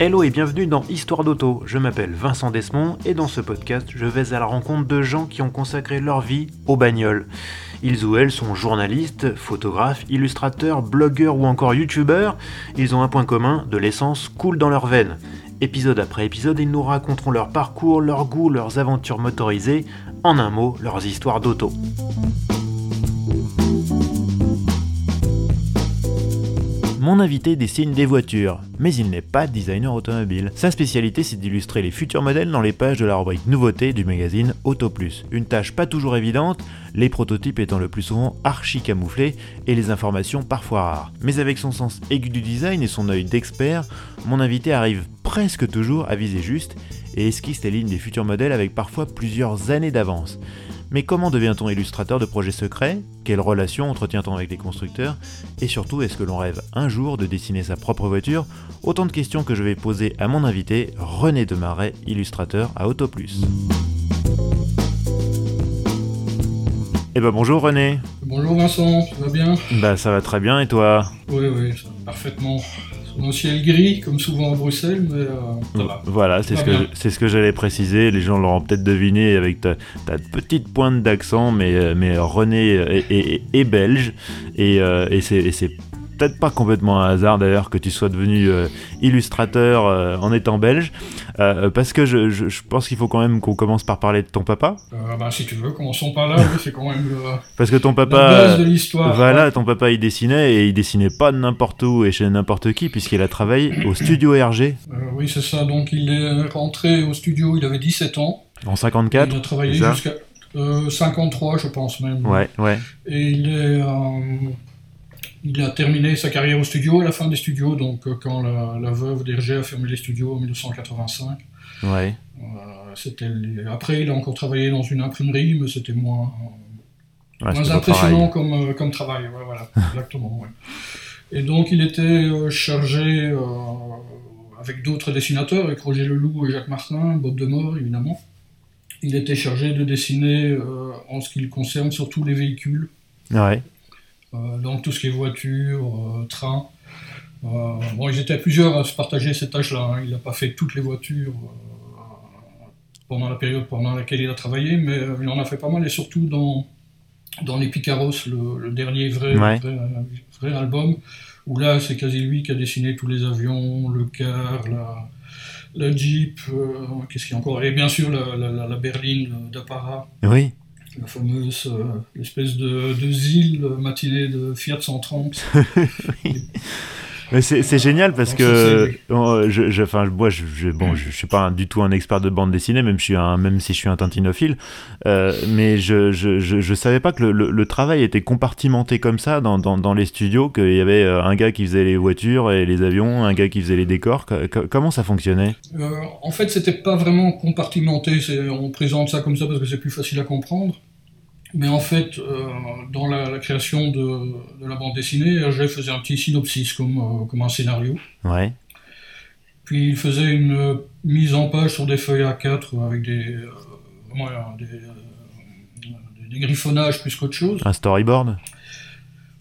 Hello et bienvenue dans Histoire d'auto, je m'appelle Vincent Desmond et dans ce podcast je vais à la rencontre de gens qui ont consacré leur vie aux bagnoles. Ils ou elles sont journalistes, photographes, illustrateurs, blogueurs ou encore youtubeurs, ils ont un point commun, de l'essence coule dans leurs veines. Épisode après épisode, ils nous raconteront leur parcours, leurs goûts, leurs aventures motorisées, en un mot, leurs histoires d'auto. Mon invité dessine des voitures, mais il n'est pas designer automobile. Sa spécialité, c'est d'illustrer les futurs modèles dans les pages de la rubrique nouveautés du magazine Auto Plus. Une tâche pas toujours évidente, les prototypes étant le plus souvent archi-camouflés et les informations parfois rares. Mais avec son sens aigu du design et son œil d'expert, mon invité arrive presque toujours à viser juste et esquisse les lignes des futurs modèles avec parfois plusieurs années d'avance. Mais comment devient-on illustrateur de projets secrets? Quelles relations entretient-on avec les constructeurs? Et surtout, est-ce que l'on rêve un jour de dessiner sa propre voiture? Autant de questions que je vais poser à mon invité, René Demaret, illustrateur à Auto Plus. Eh ben bonjour René. Bonjour Vincent, tu vas bien? Ça va très bien, et toi? Oui, ça va parfaitement. Mon ciel gris, comme souvent à Bruxelles, mais ça va. Voilà, c'est ce que j'allais préciser. Les gens l'auront peut-être deviné avec ta petite pointe d'accent, mais René est belge et c'est peut-être pas complètement un hasard d'ailleurs que tu sois devenu illustrateur en étant belge, parce que je pense qu'il faut quand même qu'on commence par parler de ton papa. Si tu veux, commençons par là, c'est quand même parce que ton papa, la base de l'histoire. Voilà, ouais. Ton papa il dessinait, et il dessinait pas n'importe où et chez n'importe qui, puisqu'il a travaillé au studio Hergé. Oui, c'est ça, donc il est rentré au studio, il avait 17 ans. En 54. Il a travaillé jusqu'à 53, je pense même. Ouais. Et Il a terminé sa carrière au studio, à la fin des studios, donc quand la veuve d'Hergé a fermé les studios en 1985. Ouais. Après, il a encore travaillé dans une imprimerie, mais c'était moins impressionnant comme travail. Ouais, voilà, exactement. Ouais. Et donc, il était chargé avec d'autres dessinateurs, avec Roger Leloup et Jacques Martin, Bob De Moor, évidemment. Il était chargé de dessiner, en ce qui le concerne, surtout les véhicules. Ouais. Donc tout ce qui est voiture, train. Ils étaient plusieurs à se partager cette tâche-là. Il n'a pas fait toutes les voitures pendant la période pendant laquelle il a travaillé, mais il en a fait pas mal, et surtout dans Les Picaros, le dernier vrai album, où là c'est quasi lui qui a dessiné tous les avions, le car, la Jeep, qu'est-ce qu'il y a encore, et bien sûr la berline d'apparat. Oui. La fameuse espèce de zile matinée de Fiat 130. Mais c'est génial parce que je suis pas du tout un expert de bande dessinée, même si je suis un tintinophile, mais je savais pas que le travail était compartimenté comme ça dans les studios, qu'il y avait un gars qui faisait les voitures et les avions, un gars qui faisait les décors. Comment ça fonctionnait? En fait, c'était pas vraiment compartimenté. On présente ça comme ça parce que c'est plus facile à comprendre. Mais en fait, dans la création de la bande dessinée, Hergé faisait un petit synopsis comme un scénario. Ouais. Puis il faisait une mise en page sur des feuilles A4 avec des griffonnages plus qu'autre chose. Un storyboard?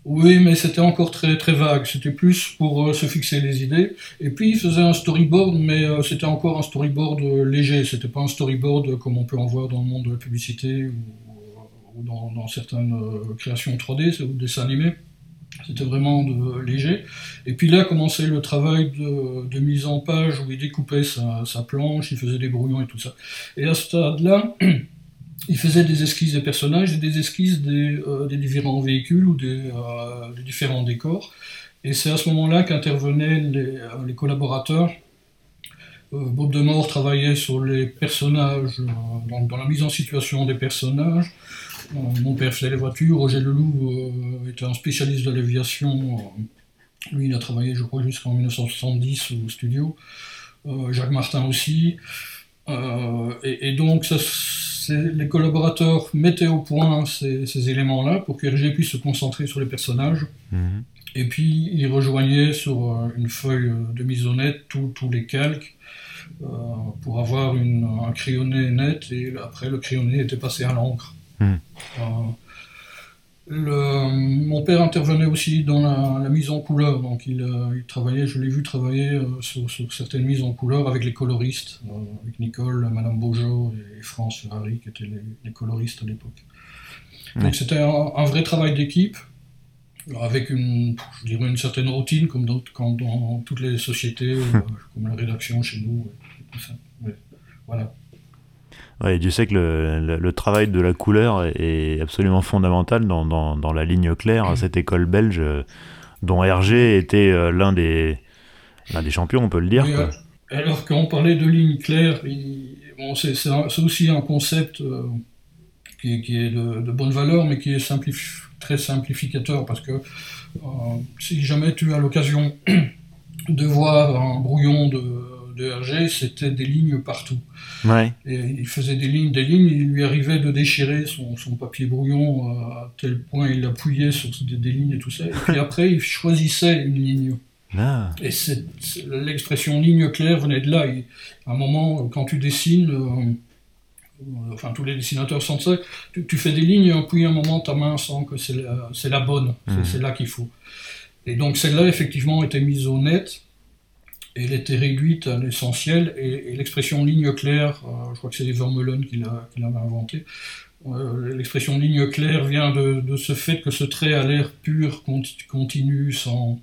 Oui, mais c'était encore très, très vague. C'était plus pour se fixer les idées. Et puis il faisait un storyboard, mais c'était encore un storyboard léger. C'était pas un storyboard comme on peut en voir dans le monde de la publicité ou dans certaines créations 3D ou dessins animés. C'était vraiment léger. Et puis là commençait le travail de mise en page, où il découpait sa planche, il faisait des brouillons et tout ça. Et à ce stade-là, il faisait des esquisses des personnages et des esquisses des différents véhicules ou des différents décors. Et c'est à ce moment-là qu'intervenaient les collaborateurs. Bob De Moor travaillait sur les personnages, dans la mise en situation des personnages. Mon père faisait les voitures, Roger Leloup était un spécialiste de l'aviation, lui il a travaillé je crois jusqu'en 1970 au studio, Jacques Martin aussi, et donc les collaborateurs mettaient au point ces éléments-là pour que Hergé puisse se concentrer sur les personnages, et puis il rejoignait sur une feuille de mise au net tous les calques, pour avoir un crayonné net, et après le crayonné était passé à l'encre. Mon père intervenait aussi dans la mise en couleur, donc il travaillait, je l'ai vu travailler sur certaines mises en couleur avec les coloristes, avec Nicole, Madame Beaujeau et France Ferrari qui étaient les coloristes à l'époque. Ouais. Donc c'était un vrai travail d'équipe, avec une certaine routine, comme dans toutes les sociétés, comme la rédaction chez nous, et tout ça. Mais, voilà. Ouais, Dieu sait que le travail de la couleur est absolument fondamental dans la ligne claire, cette école belge dont Hergé était l'un des champions, on peut le dire. Oui, quoi. Alors quand on parlait de ligne claire, c'est aussi un concept qui est de bonne valeur, mais qui est très simplificateur, parce que si jamais tu as l'occasion de voir un brouillon de Hergé, c'était des lignes partout. Ouais. Et il faisait des lignes, il lui arrivait de déchirer son papier brouillon à tel point il appuyait sur des lignes et tout ça. Et puis après, il choisissait une ligne. Ah. Et l'expression ligne claire venait de là. Et à un moment, quand tu dessines, enfin tous les dessinateurs sentent ça, tu fais des lignes et puis à un moment, ta main sent que c'est la bonne, c'est là qu'il faut. Et donc celle-là, effectivement, était mise au net. Elle était réduite à l'essentiel, et l'expression ligne claire, je crois que c'est Van Mullen qui l'avait inventé, l'expression ligne claire vient de ce fait que ce trait a l'air pur, continu, sans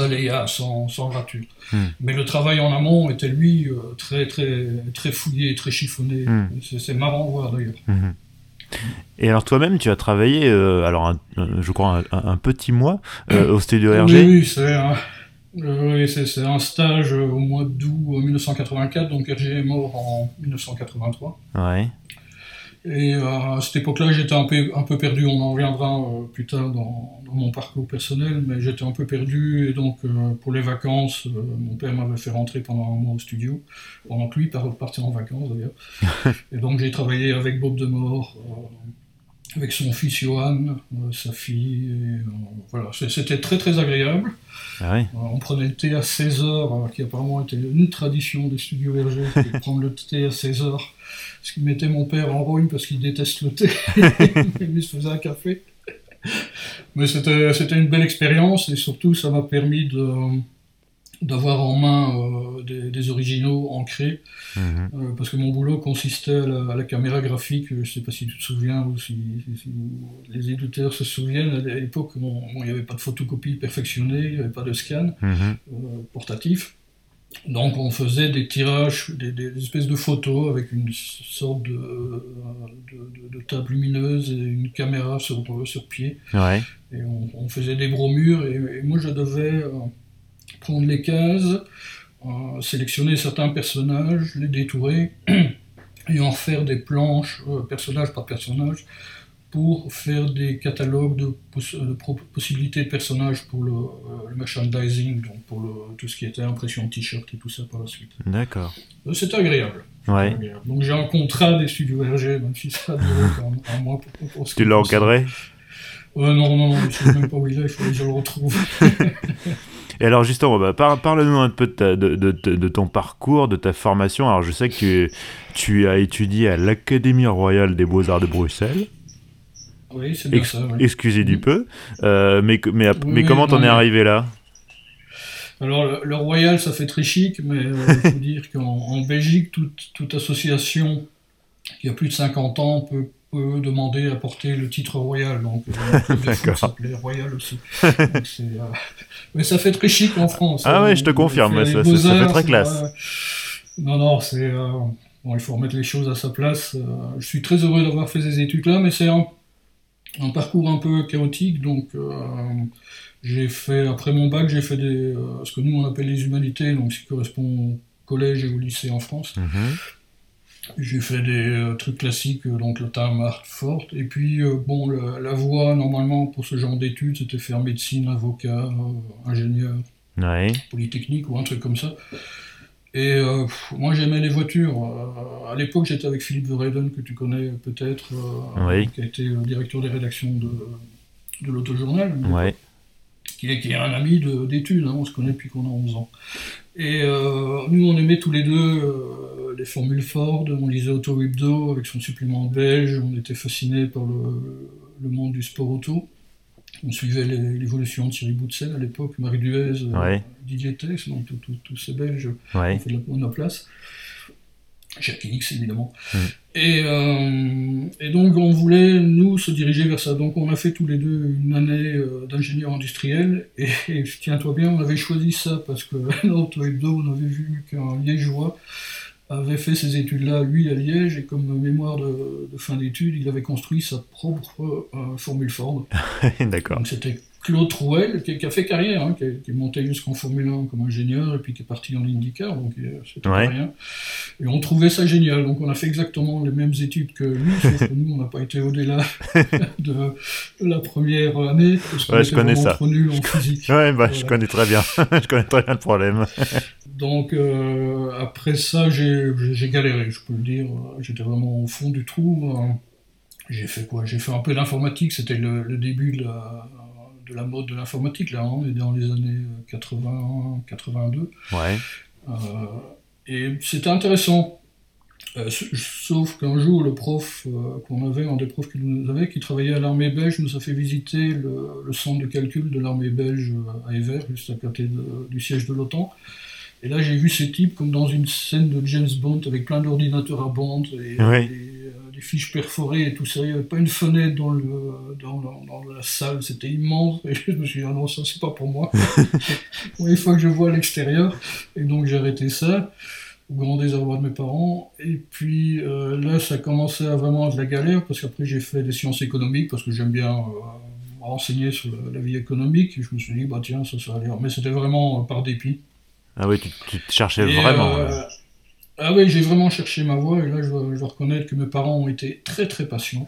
aléas, sans rature. Mm. Mais le travail en amont était, lui, très, très, très fouillé, très chiffonné. Mm. C'est marrant à voir, d'ailleurs. Mm-hmm. Et alors toi-même, tu as travaillé, je crois, un petit mois au studio Hergé. Oui, c'est... c'est un stage au mois d'août 1984, donc Hergé est mort en 1983. Ouais. Et à cette époque-là, j'étais un peu perdu, on en reviendra plus tard dans mon parcours personnel, mais j'étais un peu perdu, et donc pour les vacances, mon père m'avait fait rentrer pendant un mois au studio, pendant que lui partait en vacances d'ailleurs. Et donc j'ai travaillé avec Bob De Moor, avec son fils Johan, sa fille, voilà, c'était très très agréable. Ah oui. On prenait le thé à 16h, qui apparemment était une tradition des studios Hergé, de prendre le thé à 16h, ce qui mettait mon père en rogne parce qu'il déteste le thé, il se faisait un café. Mais c'était une belle expérience, et surtout ça m'a permis d'avoir en main des originaux ancrés, parce que mon boulot consistait à la caméra graphique. Je ne sais pas si tu te souviens, ou si les éditeurs se souviennent, à l'époque, il n'y avait pas de photocopie perfectionnée, il n'y avait pas de scan portatif, donc on faisait des tirages, des espèces de photos avec une sorte de table lumineuse et une caméra sur pied, ouais. Et on faisait des bromures, et moi je devais... prendre les cases, sélectionner certains personnages, les détourer, et en faire des planches, personnage par personnage, pour faire des catalogues de possibilités de personnages pour le merchandising, donc pour tout ce qui était impression t-shirt et tout ça par la suite. D'accord. C'était agréable. Ouais. Donc j'ai un contrat des studios Hergé, même si ça a duré un mois pour ce... Tu l'as encadré ? Non, je ne sais même pas où il est, il faut que je le retrouve. Et alors justement, bah, parle-nous un peu de ton parcours, de ta formation. Alors je sais que tu as étudié à l'Académie Royale des Beaux-Arts de Bruxelles. Oui, c'est bien ça. Oui. Excusez du peu, mais comment t'en es arrivé là ? Alors le Royal, ça fait très chic, mais il faut dire qu'en Belgique, toute association qui a plus de 50 ans peut demander à porter le titre royal, donc ça s'appelait royal aussi. Donc, mais ça fait très chic en France. Ah ouais, je te confirme, ça fait très classe. Non, c'est... Bon, il faut remettre les choses à sa place. Je suis très heureux d'avoir fait ces études-là, mais c'est un parcours un peu chaotique, donc j'ai fait, après mon bac, j'ai fait ce que nous on appelle les humanités, donc ce qui correspond au collège et au lycée en France. Mm-hmm. J'ai fait des trucs classiques, donc latin, maths, fort. Et puis, la voie, normalement, pour ce genre d'études, c'était faire médecine, avocat, ingénieur, ouais, polytechnique ou un truc comme ça. Et moi, j'aimais les voitures. À l'époque, j'étais avec Philippe Reden, que tu connais peut-être, oui, qui a été directeur des rédactions de l'Autojournal, ouais, qui est un ami d'études, hein, on se connaît depuis qu'on a 11 ans. Et nous, on aimait tous les deux les formules Ford, on lisait Auto Hebdo avec son supplément belge, on était fascinés par le le monde du sport auto. On suivait l'évolution de Thierry Boutsen à l'époque, Marie Duez, ouais. Didier Tex, donc tous ces Belges ouais. qui ont fait de la monoplace. Jacques X, évidemment. Mmh. Et donc, on voulait, nous, se diriger vers ça. Donc, on a fait tous les deux une année d'ingénieur industriel. Et tiens-toi bien, on avait choisi ça parce que dans Auto Hebdo, on avait vu qu'un Liégeois avait fait ses études-là, lui, à Liège. Et comme mémoire de fin d'études, il avait construit sa propre Formule Ford. D'accord. Donc, c'était Claude Trouel, qui a fait carrière, hein, qui est monté jusqu'en Formule 1 comme ingénieur, et puis qui est parti dans l'IndyCar, donc c'était ouais. rien. Et on trouvait ça génial, donc on a fait exactement les mêmes études que lui, sauf que nous, on n'a pas été au-delà de la première année, parce qu'on était vraiment trop nuls en physique. Ouais, bah, voilà. Je connais très bien, je connais très bien le problème. Donc, après ça, j'ai galéré, je peux le dire, j'étais vraiment au fond du trou. J'ai fait quoi ? J'ai fait un peu d'informatique, c'était le début de la mode de l'informatique, là, on est dans les années 80, 82. Ouais. Et c'était intéressant. Sauf qu'un jour, le prof qu'on avait, un des profs qui nous avait, qui travaillait à l'armée belge, nous a fait visiter le centre de calcul de l'armée belge à Evere, juste à côté du siège de l'OTAN. Et là, j'ai vu ces types comme dans une scène de James Bond, avec plein d'ordinateurs à bande et, ouais. Des fiches perforées et tout ça, il n'y avait pas une fenêtre dans la salle, c'était immense, et je me suis dit, ah non, ça c'est pas pour moi, une fois que je vois l'extérieur, et donc j'ai arrêté ça, au grand désarroi de mes parents, et puis là ça commençait à vraiment être la galère, parce qu'après j'ai fait des sciences économiques, parce que j'aime bien renseigner sur la vie économique, et je me suis dit, bah tiens, ça serait l'air, mais c'était vraiment par dépit. Ah oui, tu te cherchais et, vraiment Ah oui, j'ai vraiment cherché ma voie, et là, je dois reconnaître que mes parents ont été très, très patients.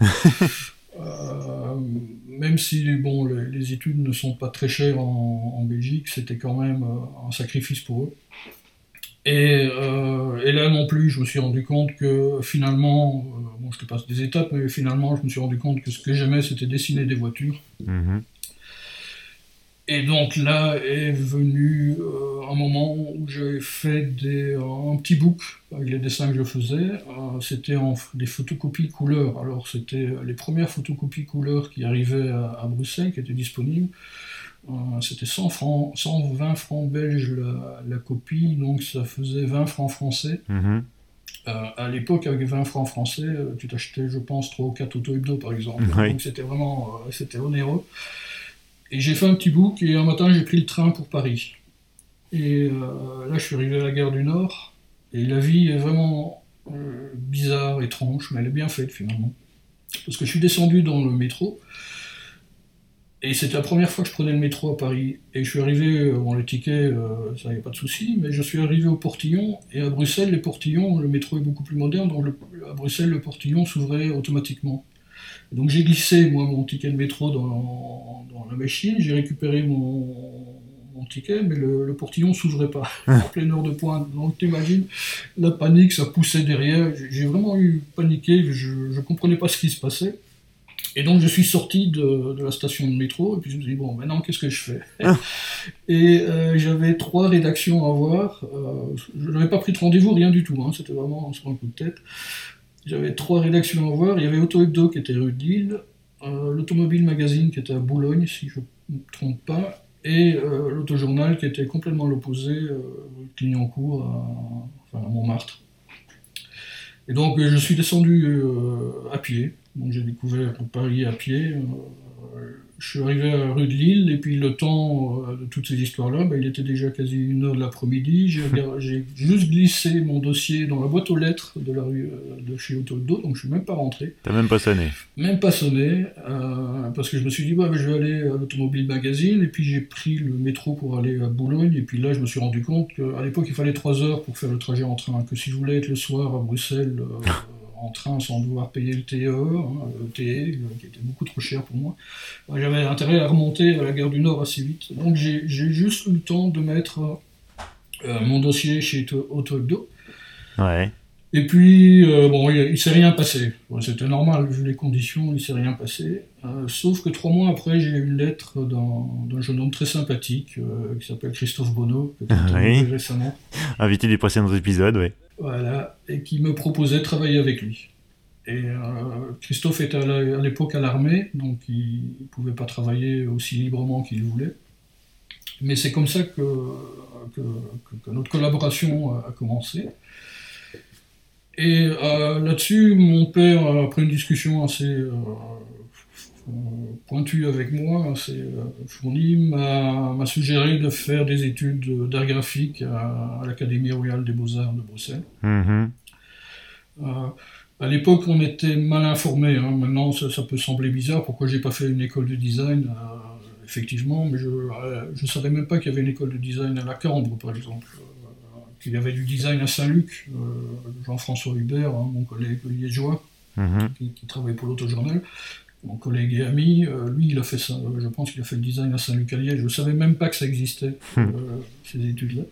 Même si, bon, les études ne sont pas très chères en Belgique, c'était quand même un sacrifice pour eux. Et là non plus, je me suis rendu compte que finalement, bon, je te passe des étapes, mais finalement, je me suis rendu compte que ce que j'aimais, c'était dessiner des voitures. Mmh. Et donc là est venu un moment où j'ai fait un petit book avec les dessins que je faisais. C'était des photocopies couleurs. Alors c'était les premières photocopies couleurs qui arrivaient à Bruxelles, qui étaient disponibles. C'était 100 francs, 120 francs belges la copie, donc ça faisait 20 francs français. Mmh. À l'époque, avec 20 francs français, tu t'achetais, je pense, 3 ou 4 Auto Hebdo par exemple. Oui. Donc c'était vraiment c'était onéreux. Et j'ai fait un petit book, et un matin, j'ai pris le train pour Paris. Et là, je suis arrivé à la gare du Nord, et la vie est vraiment bizarre, étrange, mais elle est bien faite, finalement. Parce que je suis descendu dans le métro, et c'était la première fois que je prenais le métro à Paris. Et je suis arrivé, bon, les tickets, ça n'avait pas de souci, mais je suis arrivé au Portillon, et à Bruxelles, les Portillons, le métro est beaucoup plus moderne, donc à Bruxelles, le Portillon s'ouvrait automatiquement. Donc j'ai glissé, moi, mon ticket de métro dans la machine, j'ai récupéré mon ticket, mais le portillon ne s'ouvrait pas, en pleine heure de pointe. Donc t'imagines, la panique, ça poussait derrière, j'ai vraiment eu paniqué, je ne comprenais pas ce qui se passait. Et donc je suis sorti de la station de métro, et puis je me suis dit, bon, maintenant, qu'est-ce que je fais ? Et j'avais 3 rédactions à voir, je n'avais pas pris de rendez-vous, rien du tout, hein, c'était vraiment sur un coup de tête. J'avais 3 rédactions à voir, il y avait Auto Hebdo qui était rue de Lille, l'Automobile Magazine qui était à Boulogne, si je ne me trompe pas, et l'Autojournal qui était complètement à l'opposé, Clignancourt, à Montmartre. Et donc je suis descendu à pied, donc j'ai découvert Paris à pied, je suis arrivé à rue de Lille, et puis le temps de toutes ces histoires-là, bah, il était déjà quasi 1h de l'après-midi. J'ai juste glissé mon dossier dans la boîte aux lettres de la rue de chez Auto Hebdo, donc je suis même pas rentré. T'as même pas sonné. Même pas sonné, parce que je me suis dit, bah, je vais aller à l'Automobile Magazine, et puis j'ai pris le métro pour aller à Boulogne, et puis là je me suis rendu compte qu'à l'époque il fallait 3 heures pour faire le trajet en train, que si je voulais être le soir à Bruxelles... en train sans devoir payer le TEE, le TE qui était beaucoup trop cher pour moi. J'avais intérêt à remonter à la gare du Nord assez vite. Donc j'ai juste eu le temps de mettre mon dossier chez Auto Hebdo. Ouais. Et puis, bon, il ne s'est rien passé. Ouais, c'était normal, vu les conditions, il ne s'est rien passé. Sauf que 3 mois après, j'ai eu une lettre d'un jeune homme très sympathique qui s'appelle Christophe Bonneau, que tu as entendu récemment. Invité des précédents épisodes, oui. Voilà, et qui me proposait de travailler avec lui. Et Christophe était à l'époque à l'armée, donc il ne pouvait pas travailler aussi librement qu'il voulait. Mais c'est comme ça que notre collaboration a commencé. Et là-dessus, mon père, après une discussion assez pointue avec moi, assez fournie, m'a suggéré de faire des études d'art graphique à l'Académie royale des beaux-arts de Bruxelles. Mmh. À l'époque, on était mal informés. Hein. Maintenant, ça peut sembler bizarre. Pourquoi j'ai pas fait une école de design effectivement, mais je ne savais même pas qu'il y avait une école de design à la Cambre, par exemple. Qu'il y avait du design à Saint-Luc. Jean-François Hubert, hein, mon collègue liégeois, mm-hmm. qui travaillait pour l'Autojournal, mon collègue et ami, lui, il a fait ça. Je pense qu'il a fait le design à Saint-Luc à Liège. Je ne savais même pas que ça existait, ces études-là.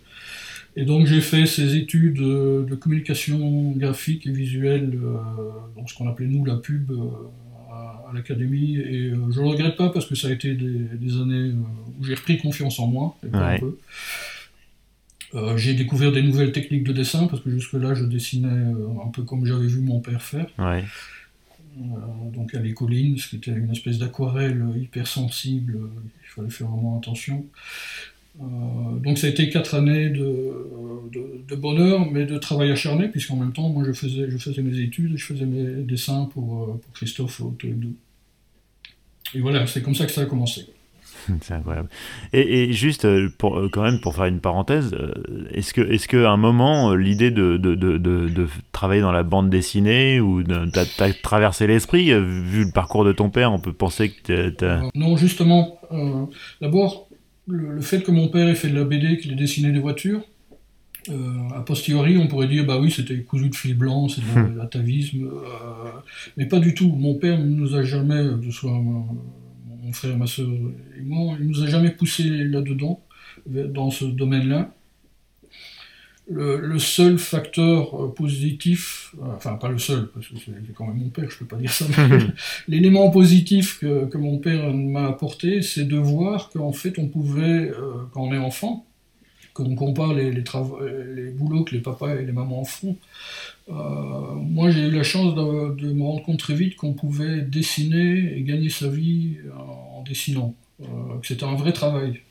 Et donc j'ai fait ces études de communication graphique et visuelle, donc ce qu'on appelait nous la pub, à l'Académie, et je ne le regrette pas parce que ça a été des années où j'ai repris confiance en moi, et pas un peu. J'ai découvert des nouvelles techniques de dessin, parce que jusque-là je dessinais un peu comme j'avais vu mon père faire. Ouais. Donc à l'écoline, ce qui était une espèce d'aquarelle hypersensible, il fallait faire vraiment attention. Donc ça a été 4 années de bonheur, mais de travail acharné, puisqu'en même temps, moi je faisais mes études, je faisais mes dessins pour Christophe Auto Hebdo. Et voilà, c'est comme ça que ça a commencé. C'est incroyable. Et juste, quand même, pour faire une parenthèse, est-ce qu'à un moment, l'idée de travailler dans la bande dessinée ou t'as traversé l'esprit, vu le parcours de ton père, on peut penser que t'as... Non, justement, d'abord... Le fait que mon père ait fait de la BD, qu'il ait dessiné des voitures, a posteriori, on pourrait dire, bah oui, c'était cousu de fil blanc, c'est de l'atavisme, mais pas du tout. Mon père ne nous a jamais, que ce soit mon frère, ma soeur et moi, il ne nous a jamais poussé là-dedans, dans ce domaine-là. Le seul facteur positif, enfin pas le seul, parce que c'est quand même mon père, je peux pas dire ça, mais l'élément positif que mon père m'a apporté, c'est de voir qu'en fait on pouvait, quand on est enfant, quand on compare les boulots que les papas et les mamans font, moi j'ai eu la chance de me rendre compte très vite qu'on pouvait dessiner et gagner sa vie en dessinant, que c'était un vrai travail.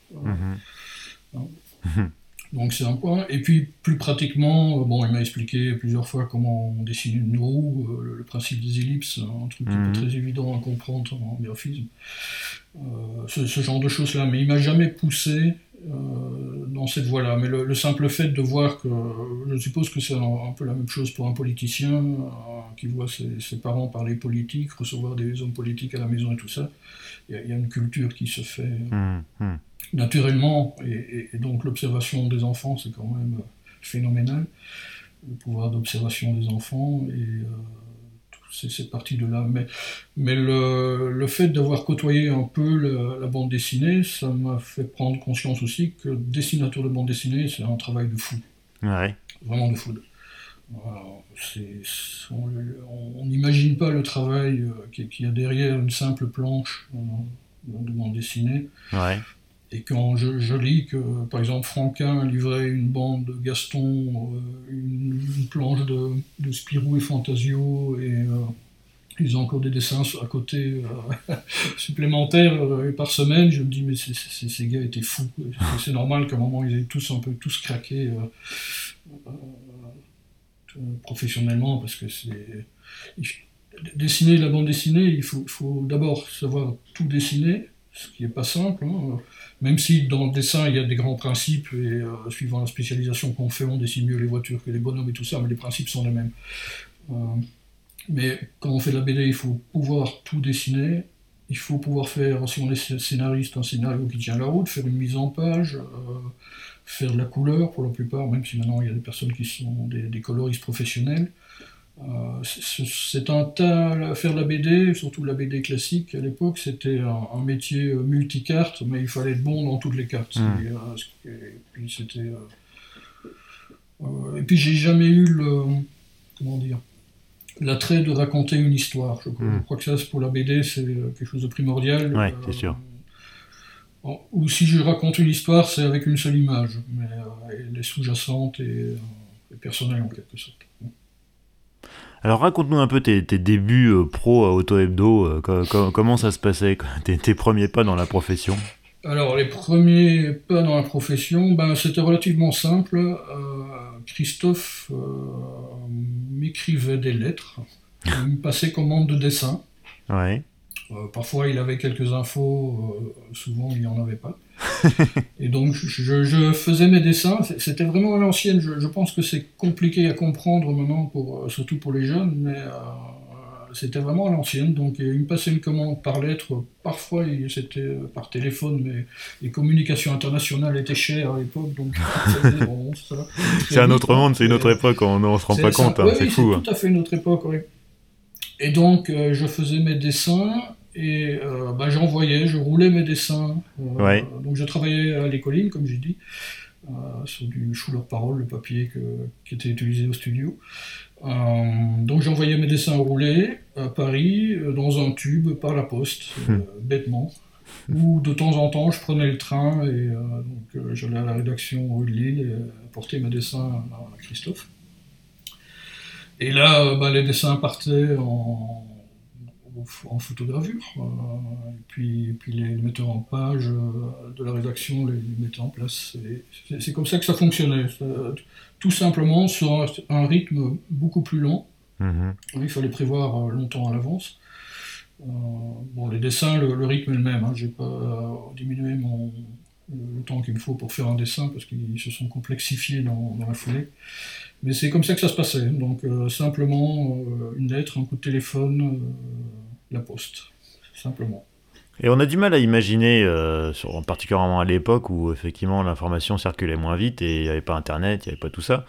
Donc c'est un point. Et puis plus pratiquement, bon, il m'a expliqué plusieurs fois comment on dessine une roue, le principe des ellipses, un truc qui est très évident à comprendre en graphisme, ce genre de choses-là. Mais il m'a jamais poussé dans cette voie-là. Mais le simple fait de voir que, je suppose que c'est un peu la même chose pour un politicien qui voit ses parents parler politique, recevoir des hommes politiques à la maison et tout ça, il y a une culture qui se fait... naturellement, et donc l'observation des enfants, c'est quand même phénoménal, le pouvoir d'observation des enfants, et c'est parti de là. Mais le fait d'avoir côtoyé un peu la bande dessinée, ça m'a fait prendre conscience aussi que dessinateur de bande dessinée, c'est un travail de fou, vraiment de fou. Alors, on n'imagine pas le travail qu'il y a derrière une simple planche de bande dessinée. Ouais. Et quand je lis que, par exemple, Franquin livrait une bande de Gaston, une planche de Spirou et Fantasio, et ils ont encore des dessins à côté supplémentaires par semaine, je me dis, mais ces gars étaient fous. C'est normal qu'à un moment, ils aient tous craqué professionnellement, parce que c'est... Dessiner la bande dessinée, il faut d'abord savoir tout dessiner, ce qui n'est pas simple, hein. Même si dans le dessin il y a des grands principes, et suivant la spécialisation qu'on fait, on dessine mieux les voitures que les bonhommes et tout ça, mais les principes sont les mêmes. Mais quand on fait de la BD, il faut pouvoir tout dessiner, il faut pouvoir faire, si on est scénariste, un scénario qui tient la route, faire une mise en page, faire de la couleur pour la plupart, même si maintenant il y a des personnes qui sont des coloristes professionnels. C'est un tas, faire de la BD, surtout la BD classique à l'époque, c'était un métier multicarte, mais il fallait être bon dans toutes les cartes. Et puis j'ai jamais eu l'attrait de raconter une histoire. Je crois que ça, pour la BD, c'est quelque chose de primordial. Ouais, c'est sûr. Ou si je raconte une histoire, c'est avec une seule image, mais elle est sous-jacente et personnelle en quelque sorte. Alors raconte-nous un peu tes débuts pro Auto Hebdo, comment ça se passait, tes premiers pas dans la profession. Alors les premiers pas dans la profession, c'était relativement simple. Christophe m'écrivait des lettres, il me passait commande de dessin. Ouais. Parfois il avait quelques infos, souvent il n'y en avait pas. Et donc je faisais mes dessins, c'était vraiment à l'ancienne, je pense que c'est compliqué à comprendre maintenant, surtout pour les jeunes, mais c'était vraiment à l'ancienne, donc il me passait une commande par lettre, parfois c'était par téléphone, mais les communications internationales étaient chères à l'époque, donc c'est un autre monde, c'est une autre époque, on se rend pas compte, c'est fou. C'est tout à fait une autre époque, oui. Et donc je faisais mes dessins, et j'envoyais, je roulais mes dessins, ouais. Donc je travaillais à l'écoline, comme j'ai dit, sur du chou-leur-parole, le papier qui était utilisé au studio. Donc j'envoyais mes dessins roulés à Paris, dans un tube, par la poste, bêtement, où de temps en temps je prenais le train, et donc j'allais à la rédaction rue de Lille et apportais mes dessins à Christophe. Et là, les dessins partaient en photogravure, et puis les metteurs en page de la rédaction les mettaient en place. C'est comme ça que ça fonctionnait, tout simplement sur un rythme beaucoup plus lent. Il fallait prévoir longtemps à l'avance. Les dessins, le rythme est le même, hein. J'ai pas diminué le temps qu'il me faut pour faire un dessin, parce qu'ils se sont complexifiés dans la foulée. Mais c'est comme ça que ça se passait, donc simplement une lettre, un coup de téléphone, la poste, simplement. Et on a du mal à imaginer, particulièrement à l'époque où effectivement l'information circulait moins vite et il n'y avait pas internet, il n'y avait pas tout ça,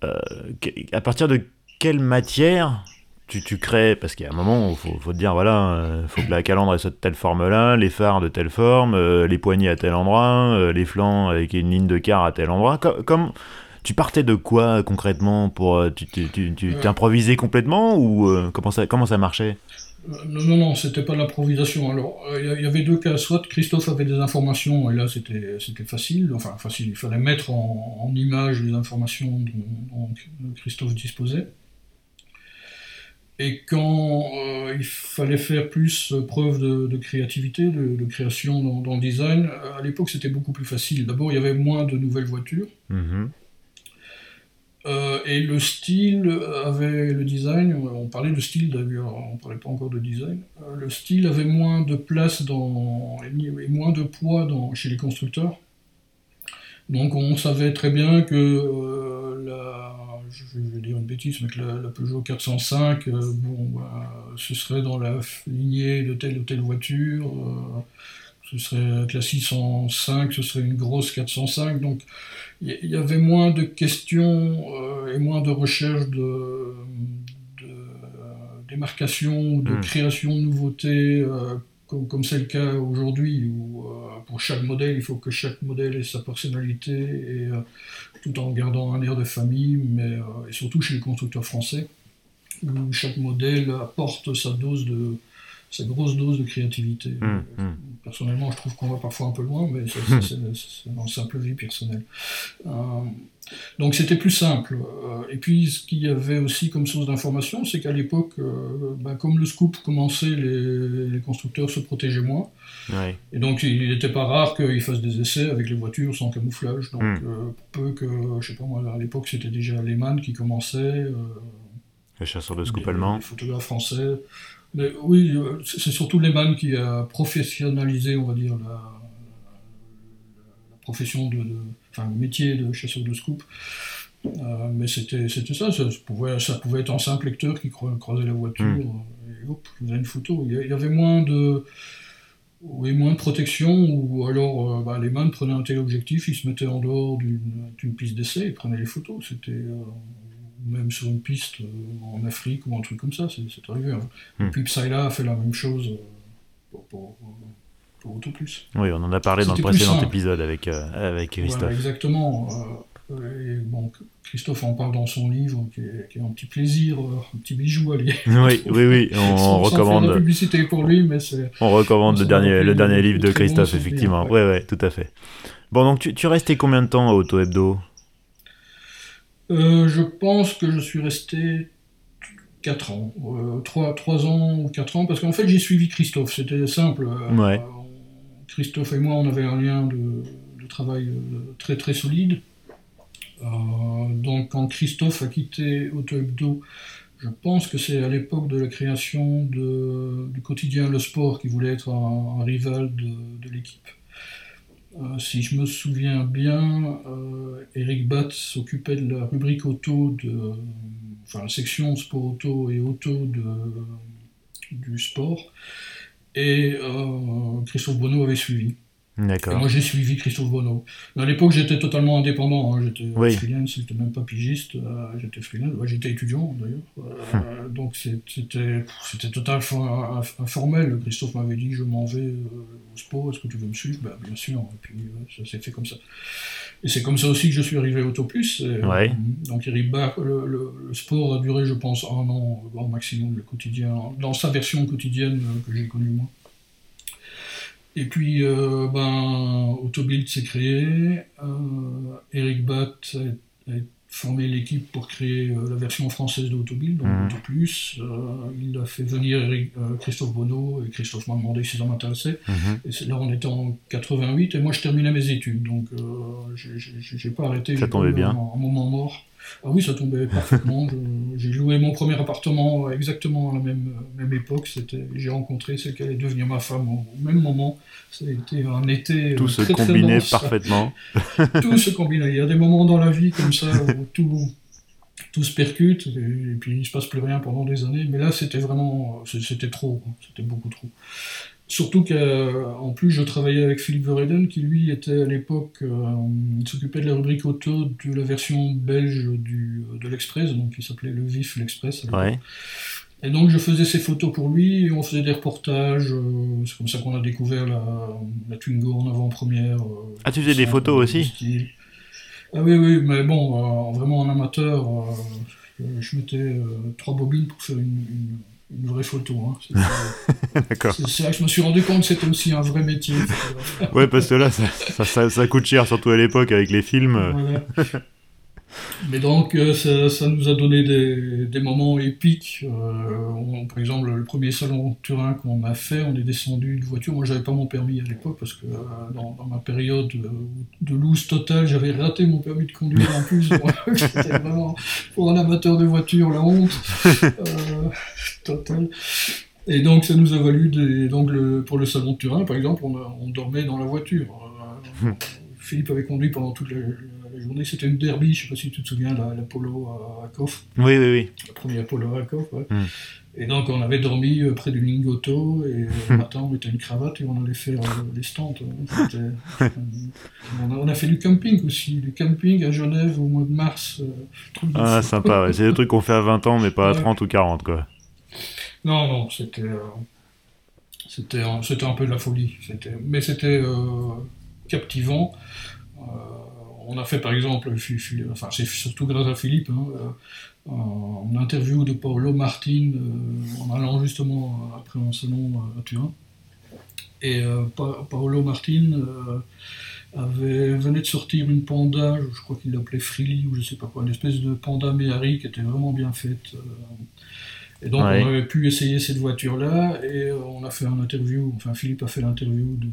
à partir de quelle matière tu crées, parce qu'il y a un moment où faut te dire, voilà, il faut que la calandre soit de telle forme-là, les phares de telle forme, les poignées à tel endroit, les flancs avec une ligne de quart à tel endroit, tu partais de quoi concrètement tu t'improvisais complètement ou comment ça marchait ? Non, c'était pas de l'improvisation. Alors, il y avait deux cas. Soit Christophe avait des informations, et là c'était facile. Enfin, facile, il fallait mettre en image les informations dont Christophe disposait. Et quand il fallait faire plus preuve de créativité, de création dans le design, à l'époque c'était beaucoup plus facile. D'abord, il y avait moins de nouvelles voitures. Et le style avait le design, on parlait de style d'ailleurs, on ne parlait pas encore de design, le style avait moins de place et moins de poids chez les constructeurs. Donc on savait très bien que je vais dire une bêtise, mais que la Peugeot 405, ce serait dans la lignée de telle ou telle voiture, ce serait que la 605, ce serait une grosse 405, donc il y avait moins de questions et moins de recherche de démarcation, de création de nouveautés, comme c'est le cas aujourd'hui, où pour chaque modèle, il faut que chaque modèle ait sa personnalité, et, tout en gardant un air de famille, mais, et surtout chez les constructeurs français, où chaque modèle apporte sa grosse dose de créativité. Personnellement, je trouve qu'on va parfois un peu loin, mais c'est dans la simple vie personnelle. Donc c'était plus simple. Et puis ce qu'il y avait aussi comme source d'information, c'est qu'à l'époque, comme le scoop commençait, les constructeurs se protégeaient moins. Ouais. Et donc il n'était pas rare qu'ils fassent des essais avec les voitures sans camouflage. Donc peu que, je sais pas moi, à l'époque c'était déjà Lehmann qui commençait. Les chasseurs de scoop allemands. Les photographes français. Mais oui, c'est surtout Lehmann qui a professionnalisé, on va dire, la profession le métier de chasseur de scoop. Mais c'était ça. Ça pouvait être un simple lecteur qui croisait la voiture et hop, vous avez une photo. Il y avait moins de protection, ou alors Lehmann prenait un téléobjectif, il se mettait en dehors d'une piste d'essai et prenait les photos. C'était... même sur une piste en Afrique ou un truc comme ça, c'est arrivé. Hein. Et puis Psyla a fait la même chose pour Auto Plus. Oui, on en a parlé dans le précédent épisode avec Christophe. Voilà, exactement. Christophe en parle dans son livre, qui est un petit plaisir, un petit bijou à lire. Oui, on recommande. Sans faire de publicité pour lui, mais on recommande le dernier livre de Christophe, effectivement. Oui, tout à fait. Bon, donc tu restais combien de temps à Auto Hebdo ? Je pense que je suis resté 4 ans, 3 ans ou 4 ans, parce qu'en fait j'ai suivi Christophe, c'était simple. Ouais. Christophe et moi, on avait un lien de travail très très solide. Donc quand Christophe a quitté Auto Hebdo, je pense que c'est à l'époque de la création du quotidien Le Sport, qui voulait être un rival de l'équipe. Si je me souviens bien, Éric Batte s'occupait de la rubrique auto, la section sport auto et auto du sport, et Christophe Bonneau avait suivi. D'accord. Et moi j'ai suivi Christophe Bonneau. Mais à l'époque j'étais totalement indépendant, hein. J'étais freelance, j'étais même pas pigiste, j'étais freelance, j'étais étudiant d'ailleurs. Donc c'était total informel. Christophe m'avait dit je m'en vais au sport, est-ce que tu veux me suivre? Bah, bien sûr, et puis ça s'est fait comme ça. Et c'est comme ça aussi que je suis arrivé à Auto Plus. Ouais. Donc le sport a duré je pense un an au maximum, le quotidien, dans sa version quotidienne que j'ai connue moi. Et puis, Autobuild s'est créé, Éric Batte a formé l'équipe pour créer la version française d'Autobuild, donc Auto Plus. Il a fait venir Christophe Bonneau, et Christophe m'a demandé si ça m'intéressait. Et c'est là, on était en 88, et moi je terminais mes études, donc j'ai pas arrêté. Ça tombait bien. Un moment mort. Ah oui, ça tombait parfaitement. J'ai loué mon premier appartement exactement à la même époque. J'ai rencontré celle qui allait devenir ma femme au même moment. Ça a été un été. Tout se combinait parfaitement. Tout se combinait. Il y a des moments dans la vie comme ça où tout se percute et puis il ne se passe plus rien pendant des années. Mais là, c'était vraiment. C'était trop. C'était beaucoup trop. Surtout qu'en plus, je travaillais avec Philippe Reden, qui lui était à l'époque, il s'occupait de la rubrique auto de la version belge de l'Express, donc il s'appelait le Vif l'Express. Ouais. Et donc je faisais ses photos pour lui, et on faisait des reportages, c'est comme ça qu'on a découvert la Twingo en avant-première. Ah, tu faisais des photos aussi? Ah oui, mais bon, vraiment un amateur, je mettais 3 bobines pour faire une vraie photo. Hein. D'accord. C'est là que je me suis rendu compte que c'était aussi un vrai métier. Ouais, parce que là, ça coûte cher, surtout à l'époque avec les films. Voilà. Mais donc, ça nous a donné des moments épiques. Par exemple, le premier salon Turin qu'on a fait, on est descendu de voiture. Moi, j'avais pas mon permis à l'époque parce que dans ma période de loose totale, j'avais raté mon permis de conduire en plus. C'était vraiment pour un amateur de voiture la honte totale. Et donc, ça nous a valu pour le salon de Turin, par exemple, on dormait dans la voiture. Philippe avait conduit pendant toute la journée, c'était une derby, je ne sais pas si tu te souviens, la Polo à Coff. Oui. La première Polo à Coff, ouais. Et donc on avait dormi près du Lingotto, et le matin on mettait une cravate et on allait faire les stands. On a fait du camping aussi, du camping à Genève au mois de mars. Ah, sympa, ouais. C'est des trucs qu'on fait à 20 ans, mais pas à 30 ou 40, quoi. Non, c'était un peu de la folie, mais c'était captivant. On a fait par exemple, c'est surtout grâce à Philippe, une interview de Paolo Martin en allant justement après un salon à Turin. Et Paolo Martin venait de sortir une Panda, je crois qu'il l'appelait Freely ou je sais pas quoi, une espèce de Panda Méhari qui était vraiment bien faite. Et donc on avait pu essayer cette voiture-là et on a fait une interview, Philippe a fait l'interview de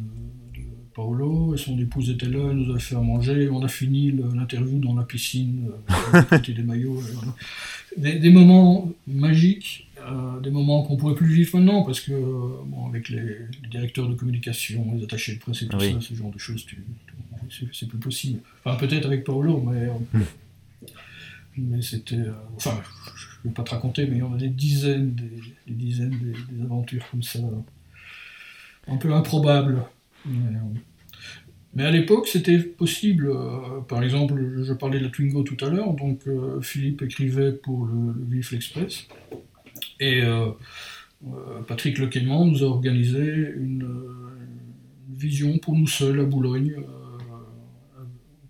Paolo, et son épouse était là, elle nous avait fait à manger, et on a fini l'interview dans la piscine, porter des maillots. Des moments magiques, des moments qu'on ne pourrait plus vivre maintenant, parce que avec les directeurs de communication, les attachés de presse et tout ça, ce genre de choses, c'est plus possible. Enfin, peut-être avec Paolo, mais c'était... je ne vais pas te raconter, mais on a des dizaines des aventures comme ça, un peu improbables. Mais à l'époque, c'était possible. Par exemple, je parlais de la Twingo tout à l'heure, donc Philippe écrivait pour le Vif l'Express, et Patrick Lequémont nous a organisé une vision pour nous seuls à Boulogne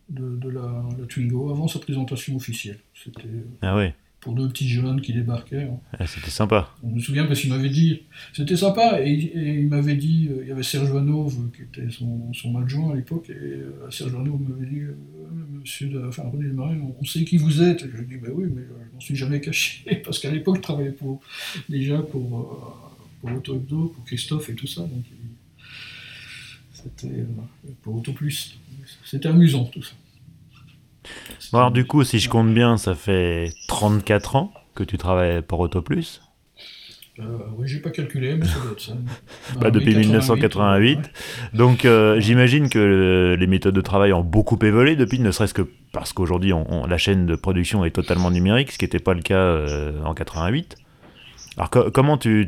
de la Twingo avant sa présentation officielle. C'était pour deux petits jeunes qui débarquaient. Ah, c'était sympa. Je me souviens parce qu'il m'avait dit... C'était sympa. Et il m'avait dit... il y avait Serge Van Hove qui était son adjoint à l'époque. Et Serge Van Hove m'avait dit... René Demaret, on sait qui vous êtes. Et je lui ai dit, ben oui, mais je m'en suis jamais caché. Parce qu'à l'époque, je travaillais pour Auto Hebdo, pour Christophe et tout ça. Donc, c'était pour Auto Plus. C'était amusant, tout ça. Bon, alors du coup, si je compte bien, ça fait 34 ans que tu travailles pour Auto Plus. Oui, j'ai pas calculé, mais ça doit être ça. Bah, depuis 1988. Ouais. Donc j'imagine que les méthodes de travail ont beaucoup évolué depuis, ne serait-ce que parce qu'aujourd'hui, la chaîne de production est totalement numérique, ce qui n'était pas le cas en 88. Alors comment tu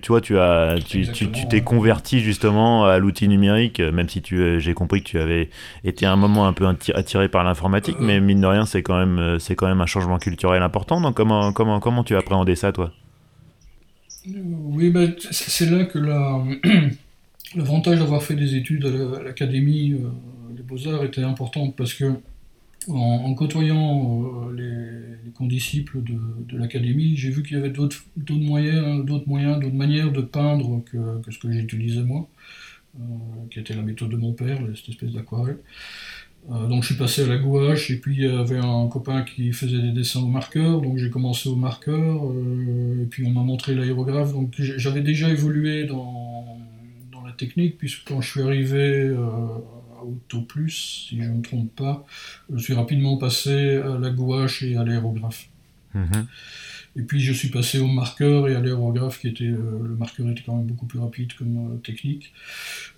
t'es converti justement à l'outil numérique, même si j'ai compris que tu avais été à un moment un peu attiré par l'informatique, mais mine de rien c'est quand même un changement culturel important. Donc comment tu appréhendais ça, toi ? Oui, ben c'est là que l'avantage d'avoir fait des études à l'Académie des Beaux-Arts était important, parce que en côtoyant les condisciples de l'Académie, j'ai vu qu'il y avait d'autres manières de peindre que ce que j'utilisais moi, qui était la méthode de mon père, cette espèce d'aquarelle. Donc je suis passé à la gouache, et puis il y avait un copain qui faisait des dessins au marqueur, donc j'ai commencé au marqueur, et puis on m'a montré l'aérographe, donc j'avais déjà évolué dans la technique, puisque quand je suis arrivé... Auto Plus, si je ne me trompe pas, je suis rapidement passé à la gouache et à l'aérographe. Mmh. Et puis je suis passé au marqueur et à l'aérographe, le marqueur était quand même beaucoup plus rapide comme technique.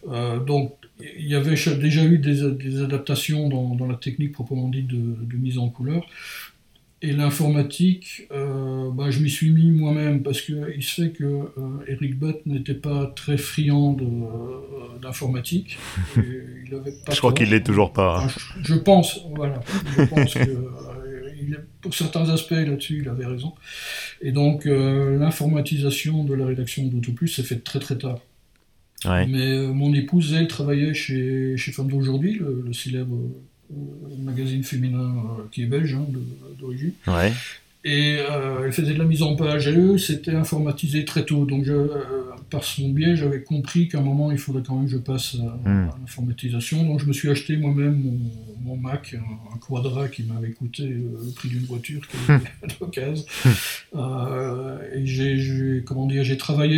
Donc il y avait déjà eu des adaptations dans la technique proprement dite de mise en couleur. Et l'informatique, je m'y suis mis moi-même, parce qu'il se fait que Éric Batte n'était pas très friand d'informatique. Et il avait pas je crois qu'il ne l'est toujours pas. Hein. Je pense, voilà. Je pense que pour certains aspects là-dessus, il avait raison. Et donc, l'informatisation de la rédaction d'Auto Plus s'est faite très très tard. Ouais. Mais mon épouse, elle, travaillait chez Femme d'aujourd'hui, le célèbre... magazine féminin qui est belge, hein, d'origine. Ouais. Et elle faisait de la mise en page. Et eux, c'était informatisé très tôt. Donc, par son biais, j'avais compris qu'à un moment, il faudrait quand même que je passe à l'informatisation. Donc, je me suis acheté moi-même mon Mac, un Quadra qui m'avait coûté le prix d'une voiture qui était à l'occasion. Et j'ai travaillé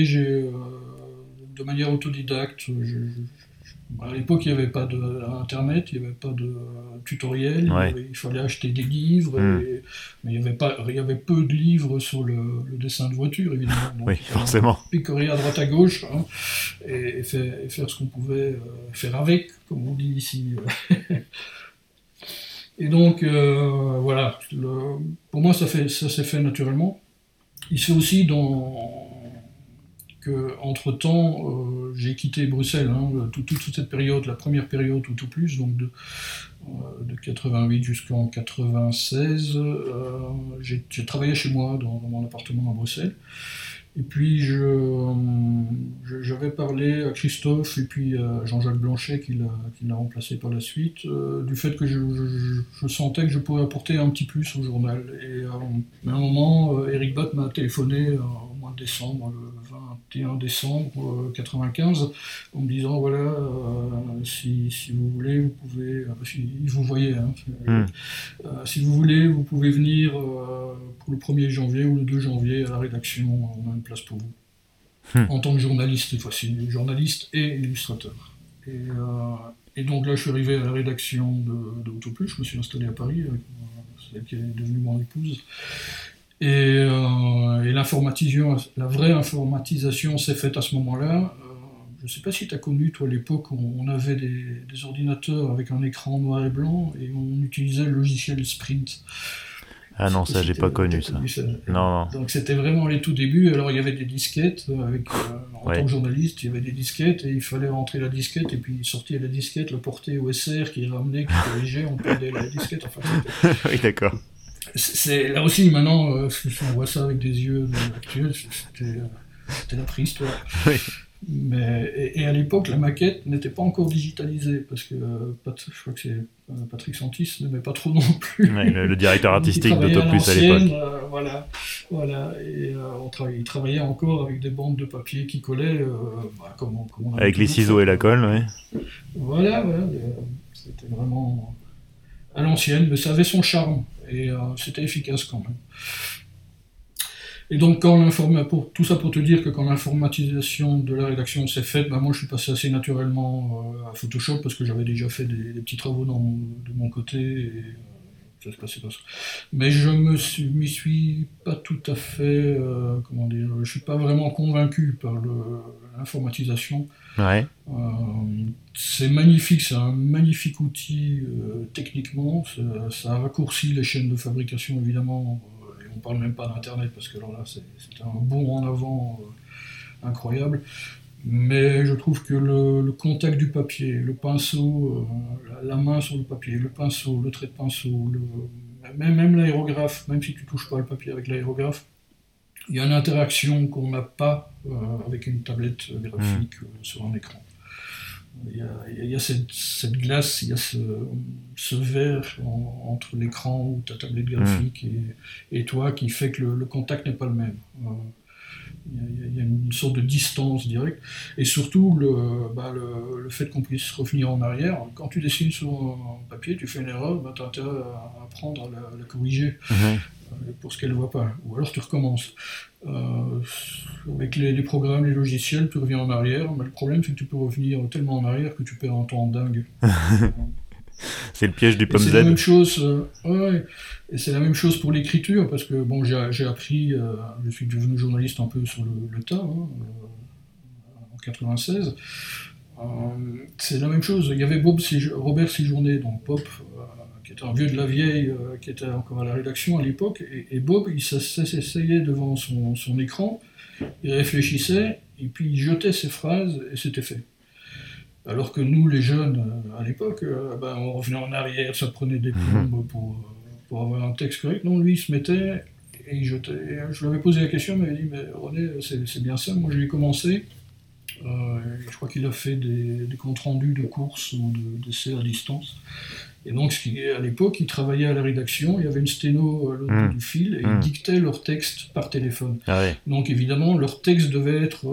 de manière autodidacte. À l'époque, il n'y avait pas d'Internet, il n'y avait pas de tutoriel, ouais. Il fallait acheter des livres, mais il y avait peu de livres sur le dessin de voiture, évidemment. Donc, oui, forcément. Picorer à droite à gauche, hein, et faire ce qu'on pouvait faire avec, comme on dit ici. Et donc, voilà, pour moi, ça s'est fait naturellement. Il se fait aussi qu'entre-temps, j'ai quitté Bruxelles, hein, toute cette période, la première période Auto Plus, donc de 88 jusqu'en 96, j'ai travaillé chez moi dans mon appartement à Bruxelles. Et puis j'avais parlé à Christophe et puis à Jean-Jacques Blanchet qui l'a remplacé par la suite, du fait que je sentais que je pouvais apporter un petit plus au journal. Et à un moment, Éric Batte m'a téléphoné au mois de décembre, le 21 décembre 95, en me disant voilà, si vous voulez, vous pouvez, il vous voyait, hein, si vous voulez, vous pouvez venir pour le 1er janvier ou le 2 janvier à la rédaction. On a une place pour vous. En tant que journaliste, cette fois-ci, journaliste et illustrateur. Et donc là, je suis arrivé à la rédaction d'Auto Plus, je me suis installé à Paris, celle qui est devenue mon épouse. Et la vraie informatisation s'est faite à ce moment-là. Je ne sais pas si tu as connu, toi, l'époque où on avait des ordinateurs avec un écran noir et blanc et on utilisait le logiciel Sprint. Ah non, ça, j'ai pas connu ça. Non. Donc, c'était vraiment les tout débuts. Alors, il y avait des disquettes. Tant que journaliste, il y avait des disquettes et il fallait rentrer la disquette et puis sortir la disquette, la porter au SR qui ramenait, qui corrigeait, on perdait la disquette. Enfin, oui, d'accord. Là aussi, maintenant, on voit ça avec des yeux actuels, c'était la préhistoire. Oui. Mais, et à l'époque, la maquette n'était pas encore digitalisée, parce que je crois que c'est Patrick Santis n'aimait pas trop non plus. Ouais, le directeur artistique d'Auto Plus à l'époque. Voilà. Et il travaillait encore avec des bandes de papier qui collaient. Comme on avec les ciseaux et la colle, oui. Voilà. C'était vraiment à l'ancienne, mais ça avait son charme. Et c'était efficace quand même. Et donc, tout ça pour te dire que quand l'informatisation de la rédaction s'est faite, moi je suis passé assez naturellement à Photoshop parce que j'avais déjà fait des petits travaux de mon côté et ça se passait pas ça. Mais je m'y suis pas tout à fait, je suis pas vraiment convaincu par l'informatisation. Ouais. C'est magnifique, c'est un magnifique outil techniquement, ça raccourcit les chaînes de fabrication évidemment. On ne parle même pas d'Internet, parce que alors là, c'est un bond en avant incroyable. Mais je trouve que le contact du papier, le pinceau, la main sur le papier, le pinceau, le trait de pinceau, même l'aérographe, même si tu ne touches pas le papier avec l'aérographe, il y a une interaction qu'on n'a pas avec une tablette graphique sur un écran. Il y a cette glace, il y a ce verre entre l'écran ou ta tablette graphique et toi qui fait que le contact n'est pas le même. Il y a une sorte de distance directe. Et surtout, le fait qu'on puisse revenir en arrière. Quand tu dessines sur un papier, tu fais une erreur, tu as intérêt à apprendre à la corriger pour ce qu'elle ne voit pas. Ou alors tu recommences. Avec les programmes, les logiciels, tu reviens en arrière. Mais le problème, c'est que tu peux revenir tellement en arrière que tu perds un temps dingue. C'est le piège des pommes Z. C'est la même chose. Ouais. Et c'est la même chose pour l'écriture, parce que j'ai appris. Je suis devenu journaliste un peu sur le tas en 96. C'est la même chose. Il y avait Robert Séjourné, donc Pop, qui était un vieux de la vieille, qui était encore à la rédaction à l'époque. Et Bob, il s'essayait devant son écran, il réfléchissait, et puis il jetait ses phrases, et c'était fait. Alors que nous, les jeunes, à l'époque, on revenait en arrière, ça prenait des plombes pour avoir un texte correct. Non, lui, il se mettait et il jetait. Je lui avais posé la question, mais il m'a dit « Mais René, c'est bien ça, moi j'ai commencé. » Je crois qu'il a fait des comptes rendus de courses ou d'essais à distance. Et donc, à l'époque, il travaillait à la rédaction, il y avait une sténo à l'autre bout du fil, et il dictait leur texte par téléphone. Ah ouais. Donc évidemment, leur texte devait être...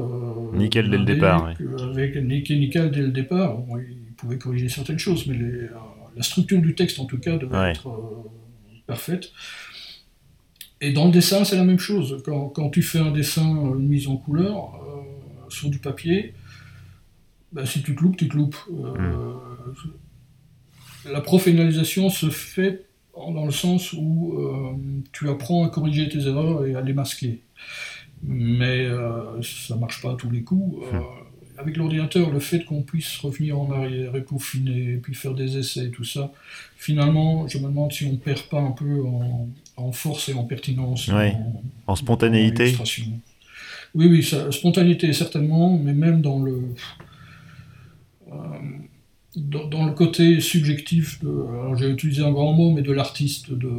nickel dès le départ. Nickel dès le départ. Bon, ils pouvaient corriger certaines choses, mais la structure du texte, en tout cas, devait être parfaite. Et dans le dessin, c'est la même chose. Quand tu fais un dessin, une mise en couleur, sur du papier, si tu te loupes, tu te loupes. La professionnalisation se fait dans le sens où tu apprends à corriger tes erreurs et à les masquer. Mais ça ne marche pas à tous les coups. Avec l'ordinateur, le fait qu'on puisse revenir en arrière et peaufiner, et puis faire des essais et tout ça, finalement, je me demande si on ne perd pas un peu en force et en pertinence. Ouais. En spontanéité. En oui, ça, spontanéité certainement, mais même dans le... dans le côté subjectif, alors j'ai utilisé un grand mot, mais de l'artiste, de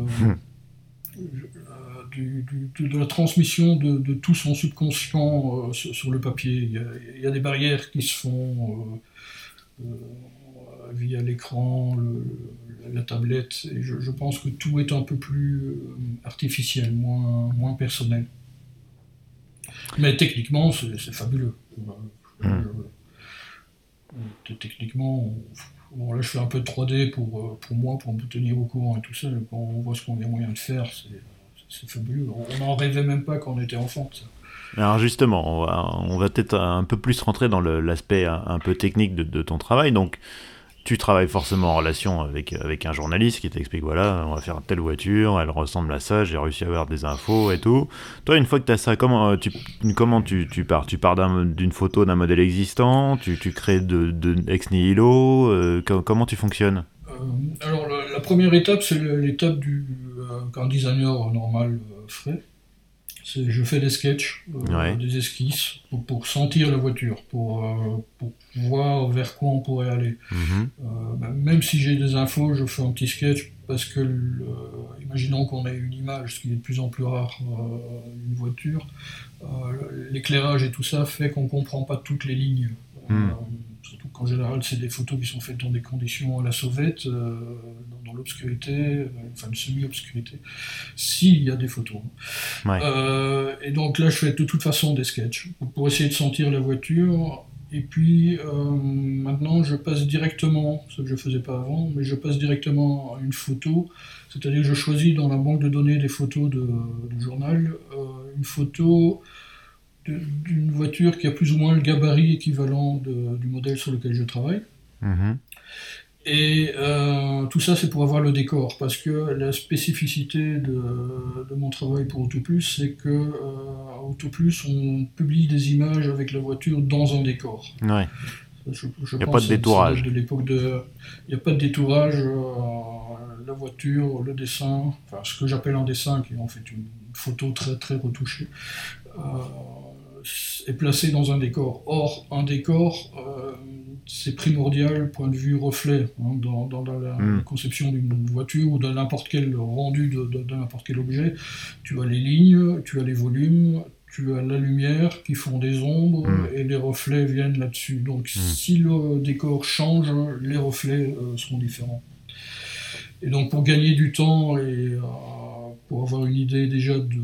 la transmission de tout son subconscient sur le papier. Il y a des barrières qui se font via l'écran, la tablette, et je pense que tout est un peu plus artificiel, moins personnel. Mais techniquement, c'est fabuleux. Techniquement, là je fais un peu de 3D pour moi, pour me tenir au courant et tout ça. Quand on voit ce qu'on a moyen de faire, c'est fabuleux. On n'en rêvait même pas quand on était enfant. Ça. Alors justement, on va peut-être un peu plus rentrer dans l'aspect un peu technique de ton travail. Donc, tu travailles forcément en relation avec un journaliste qui t'explique, voilà, on va faire telle voiture, elle ressemble à ça, j'ai réussi à avoir des infos et tout. Toi, une fois que tu as ça, comment tu pars ? Tu pars d'une photo d'un modèle existant, tu crées de ex nihilo, comment tu fonctionnes ? Alors, la première étape, c'est l'étape qu'un designer normal ferait. Je fais des sketchs, des esquisses, pour sentir la voiture, pour voir vers quoi on pourrait aller. Même si j'ai des infos, je fais un petit sketch, parce que, imaginons qu'on ait une image, ce qui est de plus en plus rare, une voiture, l'éclairage et tout ça fait qu'on ne comprend pas toutes les lignes. Surtout qu'en général, c'est des photos qui sont faites dans des conditions à la sauvette, dans l'obscurité, enfin une semi-obscurité, s'il y a des photos. Et donc là, je fais de toute façon des sketchs pour essayer de sentir la voiture. Et puis, maintenant, je passe directement, ce que je ne faisais pas avant, mais je passe directement à une photo, c'est-à-dire que je choisis dans la banque de données des photos du journal, une photo d'une voiture qui a plus ou moins le gabarit équivalent du modèle sur lequel je travaille. Et tout ça, c'est pour avoir le décor, parce que la spécificité de mon travail pour Auto Plus, c'est que Auto Plus, on publie des images avec la voiture dans un décor. Il n'y a pas de détourage. Il n'y a pas de détourage. La voiture, le dessin, enfin ce que j'appelle un dessin, qui est en fait une photo très très retouchée, est placée dans un décor. Or, un décor, c'est primordial, point de vue reflet, dans la conception d'une voiture ou de n'importe quel rendu de n'importe quel objet. Tu as les lignes, tu as les volumes, tu as la lumière qui font des ombres et les reflets viennent là-dessus. Donc si le décor change, les reflets seront différents. Et donc pour gagner du temps et pour avoir une idée déjà de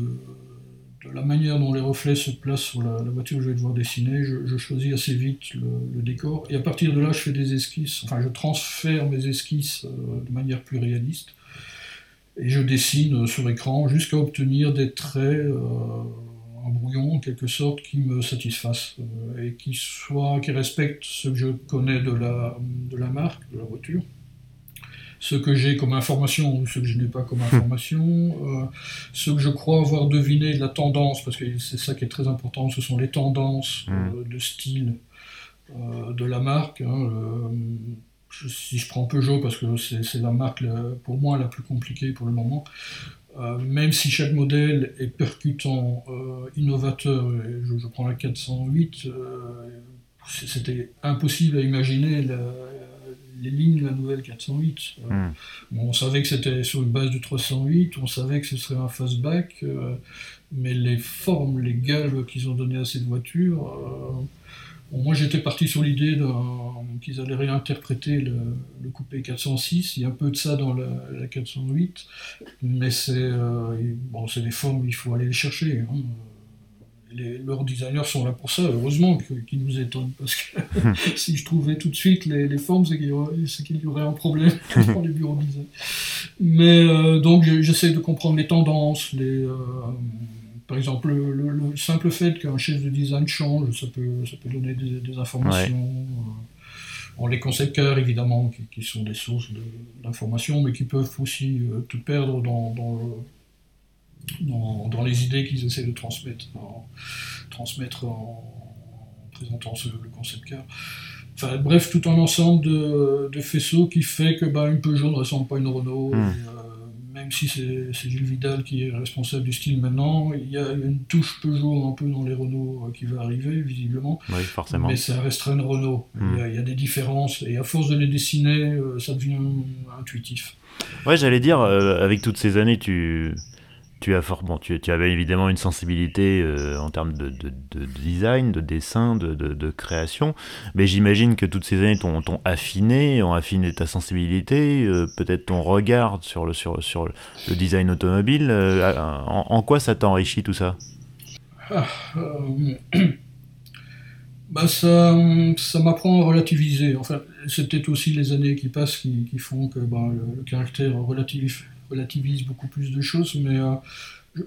la manière dont les reflets se placent sur la voiture que je vais devoir dessiner, je choisis assez vite le décor. Et à partir de là, je fais des esquisses, enfin je transfère mes esquisses de manière plus réaliste. Et je dessine sur écran jusqu'à obtenir des traits, un brouillon en quelque sorte, qui me satisfasse et qui respecte ce que je connais de la marque, de la voiture. Ce que j'ai comme information ou ce que je n'ai pas comme information, ce que je crois avoir deviné de la tendance, parce que c'est ça qui est très important, ce sont les tendances de style de la marque. Si je prends Peugeot, parce que c'est la marque pour moi la plus compliquée pour le moment, même si chaque modèle est percutant, innovateur, et je prends la 408, c'était impossible à imaginer les lignes de la nouvelle 408. On savait que c'était sur une base de 308, on savait que ce serait un fastback, mais les formes, les galbes qu'ils ont données à cette voiture, moi j'étais parti sur l'idée qu'ils allaient réinterpréter le coupé 406, il y a un peu de ça dans la 408, mais c'est les formes, il faut aller les chercher. Leurs designers sont là pour ça, heureusement qu'ils nous étonnent, parce que si je trouvais tout de suite les formes, c'est qu'il y aurait un problème pour les bureaux de design. Mais donc j'essaie de comprendre les tendances, par exemple le simple fait qu'un chef de design change, ça peut donner des informations. Bon, les concept cars, évidemment, qui sont des sources d'informations, mais qui peuvent aussi te perdre dans les idées qu'ils essaient de transmettre en présentant le concept car. Enfin, bref, tout un ensemble de faisceaux qui fait que une Peugeot ne ressemble pas à une Renault. Même si c'est Gilles Vidal qui est responsable du style maintenant, il y a une touche Peugeot un peu dans les Renault qui va arriver, visiblement. Oui, forcément. Mais ça restera une Renault. Il y a des différences. Et à force de les dessiner, ça devient intuitif. Ouais, j'allais dire, avec toutes ces années, tu avais évidemment une sensibilité en termes de design, de dessin, de création, mais j'imagine que toutes ces années ont affiné ta sensibilité, peut-être ton regard sur le design automobile. En quoi ça t'a enrichi tout ça ? Ça m'apprend à relativiser. Enfin, c'est peut-être aussi les années qui passent qui font que le caractère relativise beaucoup plus de choses, mais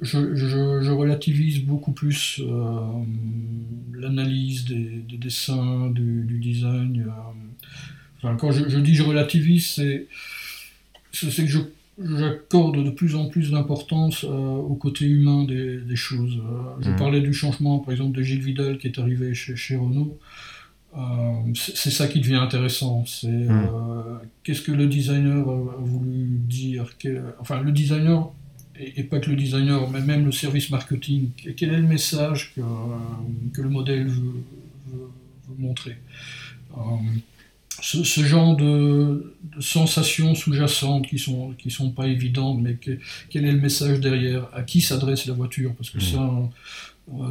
je relativise beaucoup plus l'analyse des dessins, du design. Enfin, quand je dis je relativise, c'est que j'accorde de plus en plus d'importance au côté humain des choses. Je parlais du changement, par exemple, de Gilles Vidal qui est arrivé chez Renault. C'est ça qui devient intéressant, c'est qu'est-ce que le designer a voulu dire, le designer et pas que le designer, mais même le service marketing. Quel est le message que le modèle veut montrer? Ce genre de sensations sous-jacentes qui sont pas évidentes, mais quel est le message derrière? À qui s'adresse la voiture? Parce que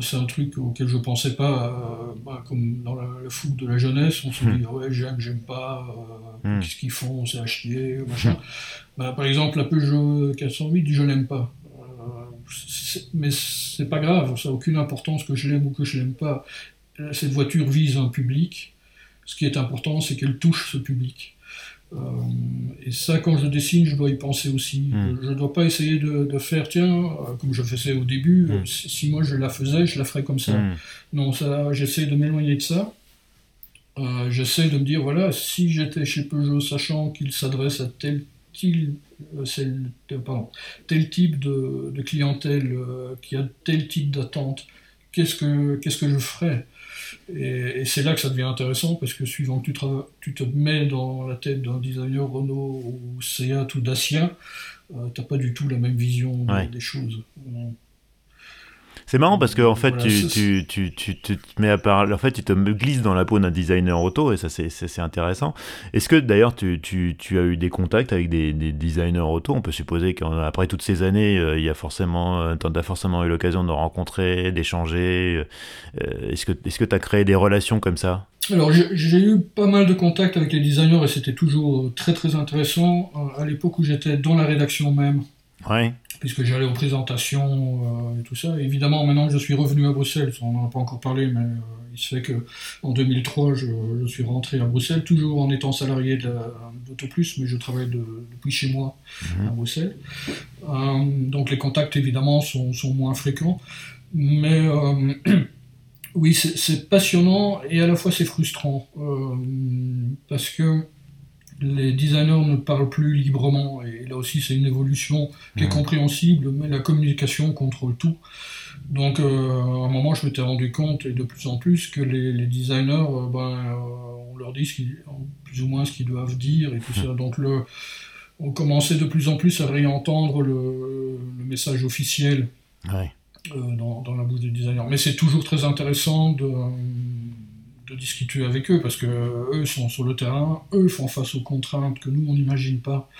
c'est un truc auquel je pensais pas, comme dans le fou de la jeunesse, on se dit ouais, Jacques, j'aime pas, qu'est-ce qu'ils font, c'est à chier, machin. Par exemple, la Peugeot 408, je l'aime pas. Mais c'est pas grave, ça n'a aucune importance que je l'aime ou que je l'aime pas. Cette voiture vise un public. Ce qui est important, c'est qu'elle touche ce public. Et ça, quand je dessine, je dois y penser aussi. Je ne dois pas essayer de faire, comme je faisais au début, si moi je la faisais, je la ferais comme ça. Non, ça, j'essaie de m'éloigner de ça. J'essaie de me dire, voilà, si j'étais chez Peugeot, sachant qu'il s'adresse à tel type de clientèle, qui a tel type d'attente, qu'est-ce que je ferais? Et c'est là que ça devient intéressant, parce que suivant que tu te mets dans la tête d'un designer Renault ou Seat ou Dacia, t'as pas du tout la même vision des choses. C'est marrant parce que en fait, voilà, tu te mets à parler, en fait tu te glisses dans la peau d'un designer auto, et ça c'est intéressant. Est-ce que d'ailleurs tu as eu des contacts avec des designers auto? On peut supposer qu'après toutes ces années, t'as forcément eu l'occasion de rencontrer, d'échanger. Est-ce que t'as créé des relations comme ça? Alors j'ai eu pas mal de contacts avec les designers, et c'était toujours très très intéressant à l'époque où j'étais dans la rédaction même. Ouais. Puisque j'allais aux présentations et tout ça. Et évidemment, maintenant que je suis revenu à Bruxelles, on n'en a pas encore parlé, mais il se fait qu'en 2003, je suis rentré à Bruxelles, toujours en étant salarié d'Auto Plus, mais je travaille depuis chez moi à Bruxelles. Donc les contacts, évidemment, sont moins fréquents. Mais oui, c'est passionnant, et à la fois c'est frustrant, parce que les designers ne parlent plus librement, et là aussi c'est une évolution qui est compréhensible, mais la communication contrôle tout. Donc à un moment je m'étais rendu compte, et de plus en plus, que les designers, on leur dit plus ou moins ce qu'ils doivent dire et tout ça. Donc on commençait de plus en plus à réentendre le message officiel dans la bouche des designers. Mais c'est toujours très intéressant de discuter avec eux, parce que eux sont sur le terrain, eux font face aux contraintes que nous on n'imagine pas,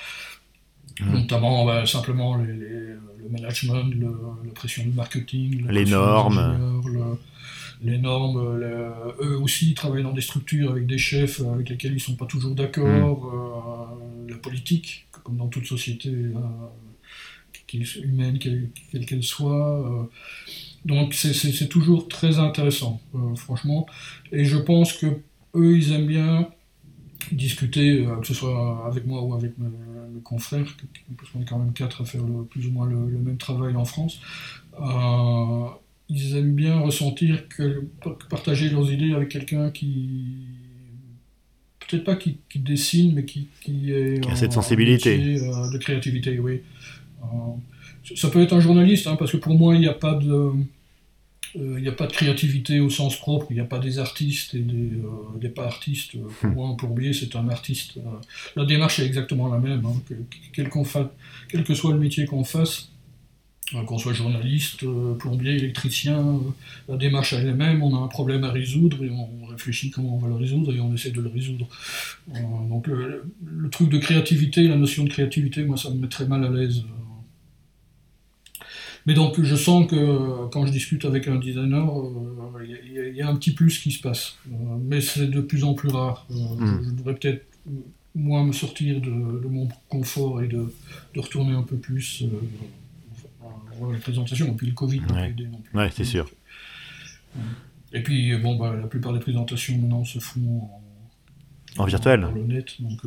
notamment simplement le management, la pression du marketing, les normes, eux aussi travaillent dans des structures avec des chefs avec lesquels ils ne sont pas toujours d'accord, la politique, comme dans toute société humaine quelle qu'elle soit, donc c'est toujours très intéressant, franchement. Et je pense que eux, ils aiment bien discuter, que ce soit avec moi ou avec mes confrères, parce qu'on est quand même 4 à faire plus ou moins le même travail en France. Ils aiment bien ressentir que partager leurs idées avec quelqu'un peut-être pas qui dessine, mais qui a cette sensibilité, de créativité, oui. Ça peut être un journaliste, parce que pour moi, il n'y a pas de créativité au sens propre, il n'y a pas des artistes et des pas artistes. Pour moi, un plombier, c'est un artiste. La démarche est exactement la même, quel que soit le métier qu'on fasse, qu'on soit journaliste, plombier, électricien, la démarche est la même, on a un problème à résoudre et on réfléchit comment on va le résoudre et on essaie de le résoudre. Donc le truc de créativité, la notion de créativité, moi, ça me met très mal à l'aise. Mais donc, je sens que quand je discute avec un designer, il y a un petit plus qui se passe. Mais c'est de plus en plus rare. Je devrais peut-être, moi, me sortir de mon confort et de retourner un peu plus voir les présentations. Et puis le Covid n'a pas aidé non plus. Oui, c'est sûr. Et puis, la plupart des présentations, maintenant, se font en virtuel. En net, donc,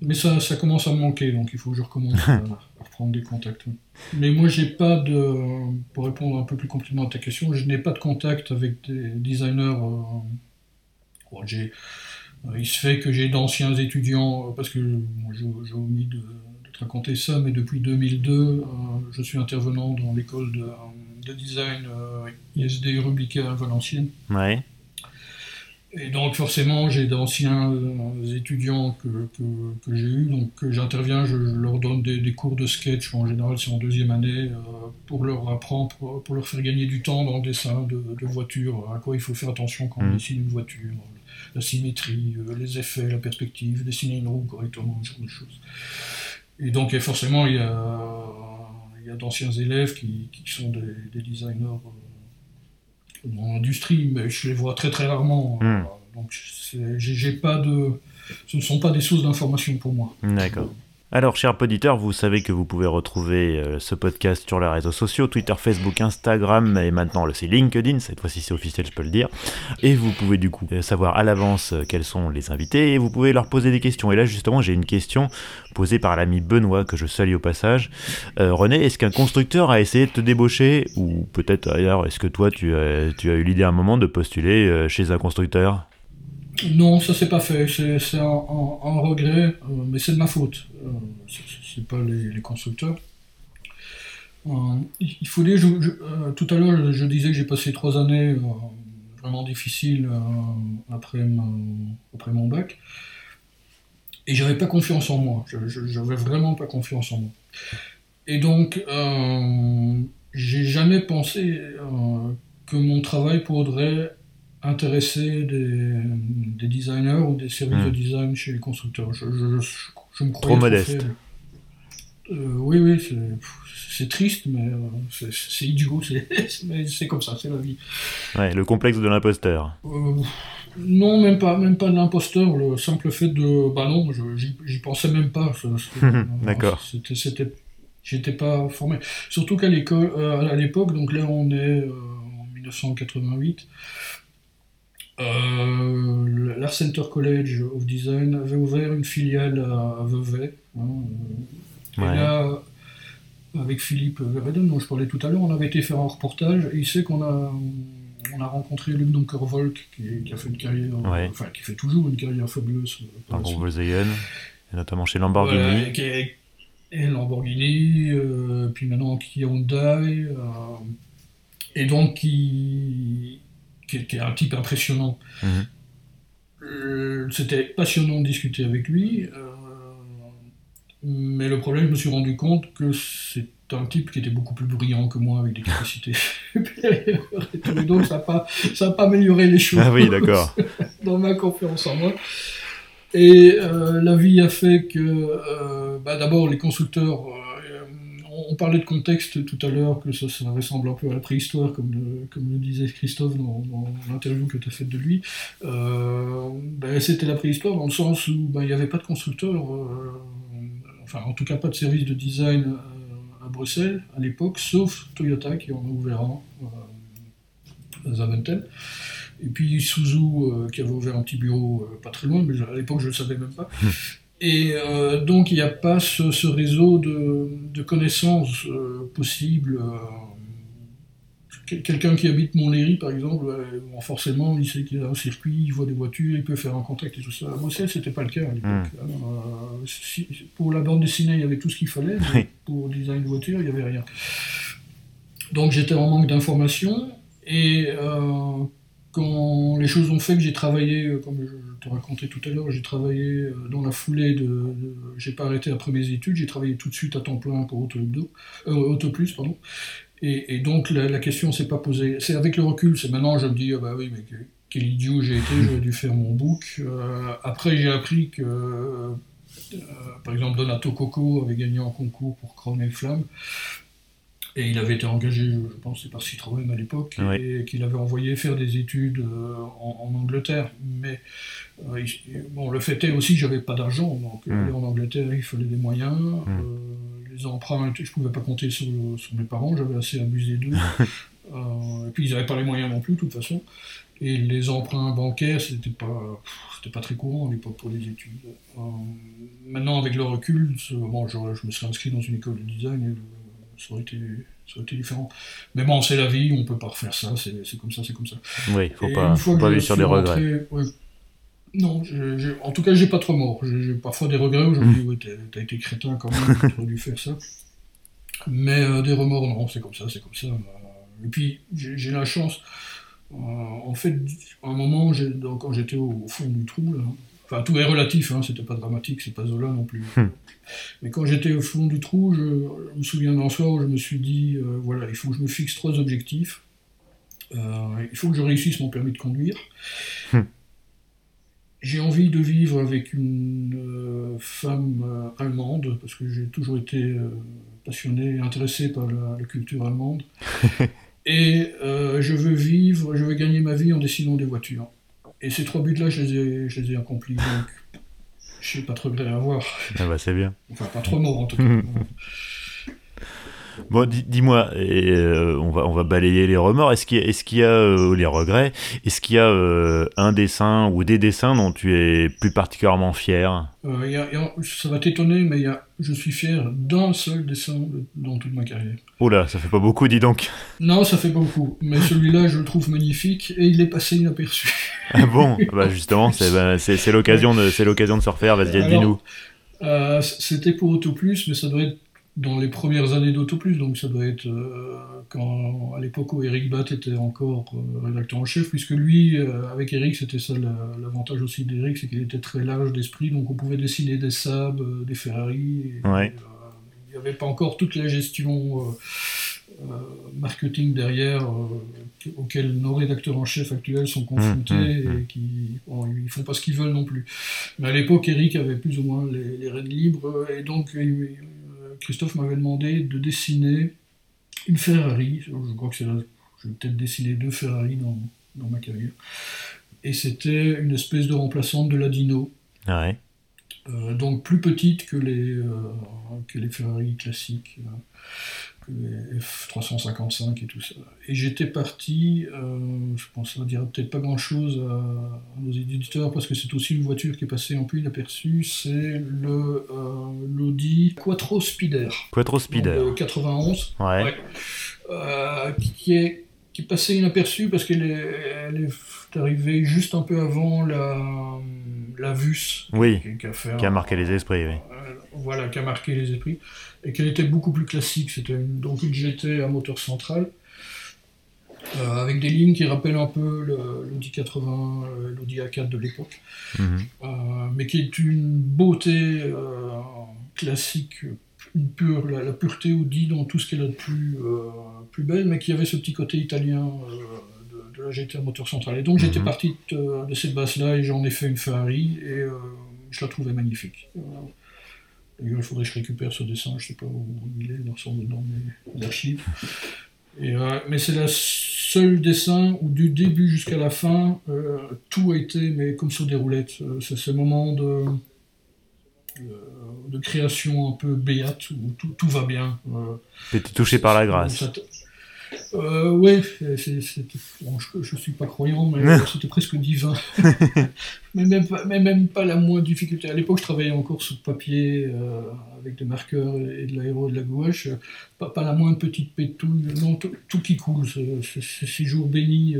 mais ça commence à me manquer, donc il faut que je recommence à reprendre des contacts. Mais moi, j'ai pas pour répondre un peu plus complètement à ta question, je n'ai pas de contact avec des designers. Il se fait que j'ai d'anciens étudiants, parce que j'ai omis de te raconter ça, mais depuis 2002, je suis intervenant dans l'école de design ISD Rubika à Valenciennes. Ouais. Et donc forcément, j'ai d'anciens étudiants que j'ai eus, donc que j'interviens, je leur donne des cours de sketch, en général c'est en deuxième année, pour leur apprendre, pour leur faire gagner du temps dans le dessin de voitures, à quoi il faut faire attention quand on dessine une voiture, la symétrie, les effets, la perspective, dessiner une roue correctement, ce genre de choses. Et donc et forcément, il y a d'anciens élèves qui sont des designers dans l'industrie, mais je les vois très très rarement. Donc j'ai pas de... Ce ne sont pas des sources d'information pour moi. D'accord. Alors, chers auditeurs, vous savez que vous pouvez retrouver ce podcast sur les réseaux sociaux, Twitter, Facebook, Instagram, et maintenant c'est LinkedIn, cette fois-ci c'est officiel, je peux le dire. Et vous pouvez du coup savoir à l'avance quels sont les invités, et vous pouvez leur poser des questions. Et là, justement, j'ai une question posée par l'ami Benoît, que je salue au passage. René, est-ce qu'un constructeur a essayé de te débaucher, ou peut-être ailleurs, est-ce que toi, tu as eu l'idée à un moment de postuler chez un constructeur ? Non, ça s'est pas fait, c'est un regret, mais c'est de ma faute, c'est pas les constructeurs. Il faut dire, tout à l'heure je disais que j'ai passé 3 années vraiment difficiles après mon bac, et j'avais pas confiance en moi, j'avais vraiment pas confiance en moi. Et donc j'ai jamais pensé que mon travail pourrait intéresser des designers ou des services de design chez les constructeurs. Je me croyais trop modeste. Oui, c'est triste, mais c'est idiot, mais c'est comme ça, c'est la vie. Ouais, le complexe de l'imposteur. Non, même pas de l'imposteur, le simple fait de... Bah non, j'y pensais même pas. D'accord. C'était, j'étais pas formé. Surtout qu'à l'école, à l'époque, donc là on est en 1988, l'Art Center College of Design avait ouvert une filiale à Vevey. Et là, avec Philippe Reden, dont je parlais tout à l'heure, on avait été faire un reportage, et il sait qu'on a rencontré Luc Donker-Volk, qui a fait une carrière, enfin qui fait toujours une carrière fabuleuse. Par Volkswagen, notamment chez Lamborghini. Voilà, et Lamborghini, puis maintenant qui Hyundai, et donc qui est un type impressionnant. C'était passionnant de discuter avec lui, mais le problème, je me suis rendu compte que c'est un type qui était beaucoup plus brillant que moi, avec des capacités supérieures et tout, et donc ça n'a pas amélioré les choses. Ah oui, d'accord. Dans ma confiance en moi. Et la vie a fait que, d'abord, les constructeurs... On parlait de contexte tout à l'heure, que ça ressemble un peu à la préhistoire, comme le disait Christophe dans l'interview que tu as faite de lui. C'était la préhistoire dans le sens où il n'y avait pas de constructeur, enfin en tout cas pas de service de design à Bruxelles à l'époque, sauf Toyota qui en a ouvert un à Zaventem. Et puis Isuzu qui avait ouvert un petit bureau pas très loin, mais à l'époque je ne le savais même pas. Et donc il n'y a pas ce réseau de connaissances possibles. Quelqu'un qui habite Montlhéry, par exemple, forcément, il sait qu'il y a un circuit, il voit des voitures, il peut faire un contact et tout ça. À Bruxelles, c'était pas le cas à l'époque. Pour la bande dessinée, il y avait tout ce qu'il fallait. Mais pour design de voiture, il n'y avait rien. Donc j'étais en manque d'informations. Et quand les choses ont fait que j'ai travaillé, comme je te racontais tout à l'heure, j'ai travaillé dans la foulée j'ai pas arrêté après mes études, j'ai travaillé tout de suite à temps plein pour Auto Plus, pardon. Et donc la question s'est pas posée. C'est avec le recul, c'est maintenant je me dis, oui, mais quel idiot j'ai été, j'aurais dû faire mon book. Après j'ai appris que, par exemple, Donato Coco avait gagné un concours pour Crown et Flamme. Et il avait été engagé, je pense, c'est par Citroën à l'époque, et qu'il avait envoyé faire des études en Angleterre. Mais le fait est aussi que j'avais pas d'argent, donc en Angleterre, il fallait des moyens. Les emprunts, je pouvais pas compter sur mes parents, j'avais assez abusé d'eux. Et puis ils n'avaient pas les moyens non plus, de toute façon. Et les emprunts bancaires, c'était pas très courant à l'époque pour les études. Maintenant, avec le recul, je me serais inscrit dans une école de design et ça aurait été différent. Mais bon, c'est la vie, on ne peut pas refaire ça, c'est comme ça. Oui, il ne faut pas vivre sur des regrets. Non, en tout cas, je n'ai pas trop mort. J'ai parfois des regrets où je me dis, oui, t'as été crétin quand même, tu aurais dû faire ça. Mais des remords, non, c'est comme ça. Et puis, j'ai la chance, En fait, à un moment, quand j'étais au fond du trou, là, enfin tout est relatif, hein, c'était pas dramatique, c'est pas Zola non plus. Mais quand j'étais au fond du trou, je me souviens d'un soir où je me suis dit, voilà, il faut que je me fixe 3 objectifs. Il faut que je réussisse mon permis de conduire. J'ai envie de vivre avec une femme allemande, parce que j'ai toujours été passionné et intéressé par la culture allemande. Et je veux gagner ma vie en dessinant des voitures. Et ces 3 buts-là, je les ai accomplis. Donc, je n'ai pas trop regret à avoir. Ah bah c'est bien. Enfin, pas trop mort en tout cas. Bon, dis-moi, et on va balayer les remords. Est-ce qu'il y a les regrets? Est-ce qu'il y a un dessin ou des dessins dont tu es plus particulièrement fier? Ça va t'étonner, mais je suis fier d'un seul dessin dans toute ma carrière. Oula, ça fait pas beaucoup, dis donc. Non, ça fait pas beaucoup, mais celui-là, je le trouve magnifique et il est passé inaperçu. Ah bon? Bah justement, c'est l'occasion de se refaire. Vas-y, dis-nous. C'était pour Auto Plus, mais ça doit être dans les premières années d'Auto Plus, donc ça doit être à l'époque où Éric Batte était encore rédacteur en chef, puisque lui, avec Éric, c'était ça l'avantage aussi d'Éric, c'est qu'il était très large d'esprit, donc on pouvait dessiner des Saab, des Ferrari, et, il n'y avait pas encore toute la gestion marketing derrière auquel nos rédacteurs en chef actuels sont confrontés et qui ils font pas ce qu'ils veulent non plus. Mais à l'époque, Éric avait plus ou moins les rênes libres, et donc Christophe m'avait demandé de dessiner une Ferrari. Je crois que j'ai peut-être dessiné 2 Ferrari dans ma carrière. Et c'était une espèce de remplaçante de la Dino. Ah ouais. Donc plus petite que les Ferrari classiques, que les F355 et tout ça. Et j'étais parti, je pense qu'on ne dira peut-être pas grand-chose à nos éditeurs, parce que c'est aussi une voiture qui est passée un peu inaperçue, c'est l'Audi Quattro Spider. Donc, 91, ouais. Qui est passée inaperçue parce qu'elle est arrivée juste un peu avant la Vus, oui, qui a marqué les esprits, oui. Voilà, qui a marqué les esprits, et qu'elle était beaucoup plus classique, c'était donc une GT à moteur central, avec des lignes qui rappellent un peu l'Audi 80, l'Audi A4 de l'époque, mais qui est une beauté classique, la pureté Audi dans tout ce qu'elle a de plus belle, mais qui avait ce petit côté italien de la GT à moteur central. Et donc j'étais parti de cette base-là et j'en ai fait une Ferrari, et je la trouvais magnifique. D'ailleurs, il faudrait que je récupère ce dessin, je ne sais pas où il est, dans mes archives. Mais c'est le seul dessin où du début jusqu'à la fin, tout a été comme sur des roulettes. C'est ce moment de création un peu béate, où tout va bien. T'étais touché par la grâce. Oui, bon, je suis pas croyant, mais c'était presque divin. mais même pas la moindre difficulté. À l'époque, je travaillais encore sur papier avec des marqueurs et de l'aéro et de la gouache. Pas la moindre petite pétouille, non, tout qui coule. C'est 6 jours bénis.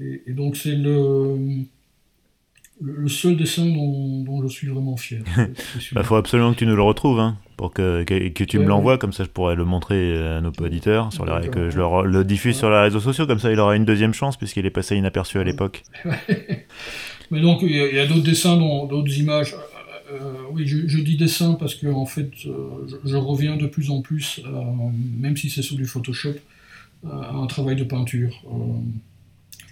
Et donc, c'est le seul dessin dont je suis vraiment fier. Il faut absolument que tu nous le retrouves, hein, pour que tu me l'envoies, comme ça je pourrais le montrer à nos auditeurs, que je le diffuse sur les réseaux sociaux, comme ça il aura une deuxième chance, puisqu'il est passé inaperçu à l'époque. Mais donc il y a d'autres dessins, d'autres images. Oui, je dis dessin parce que en fait, je reviens de plus en plus, même si c'est sous du Photoshop, à un travail de peinture.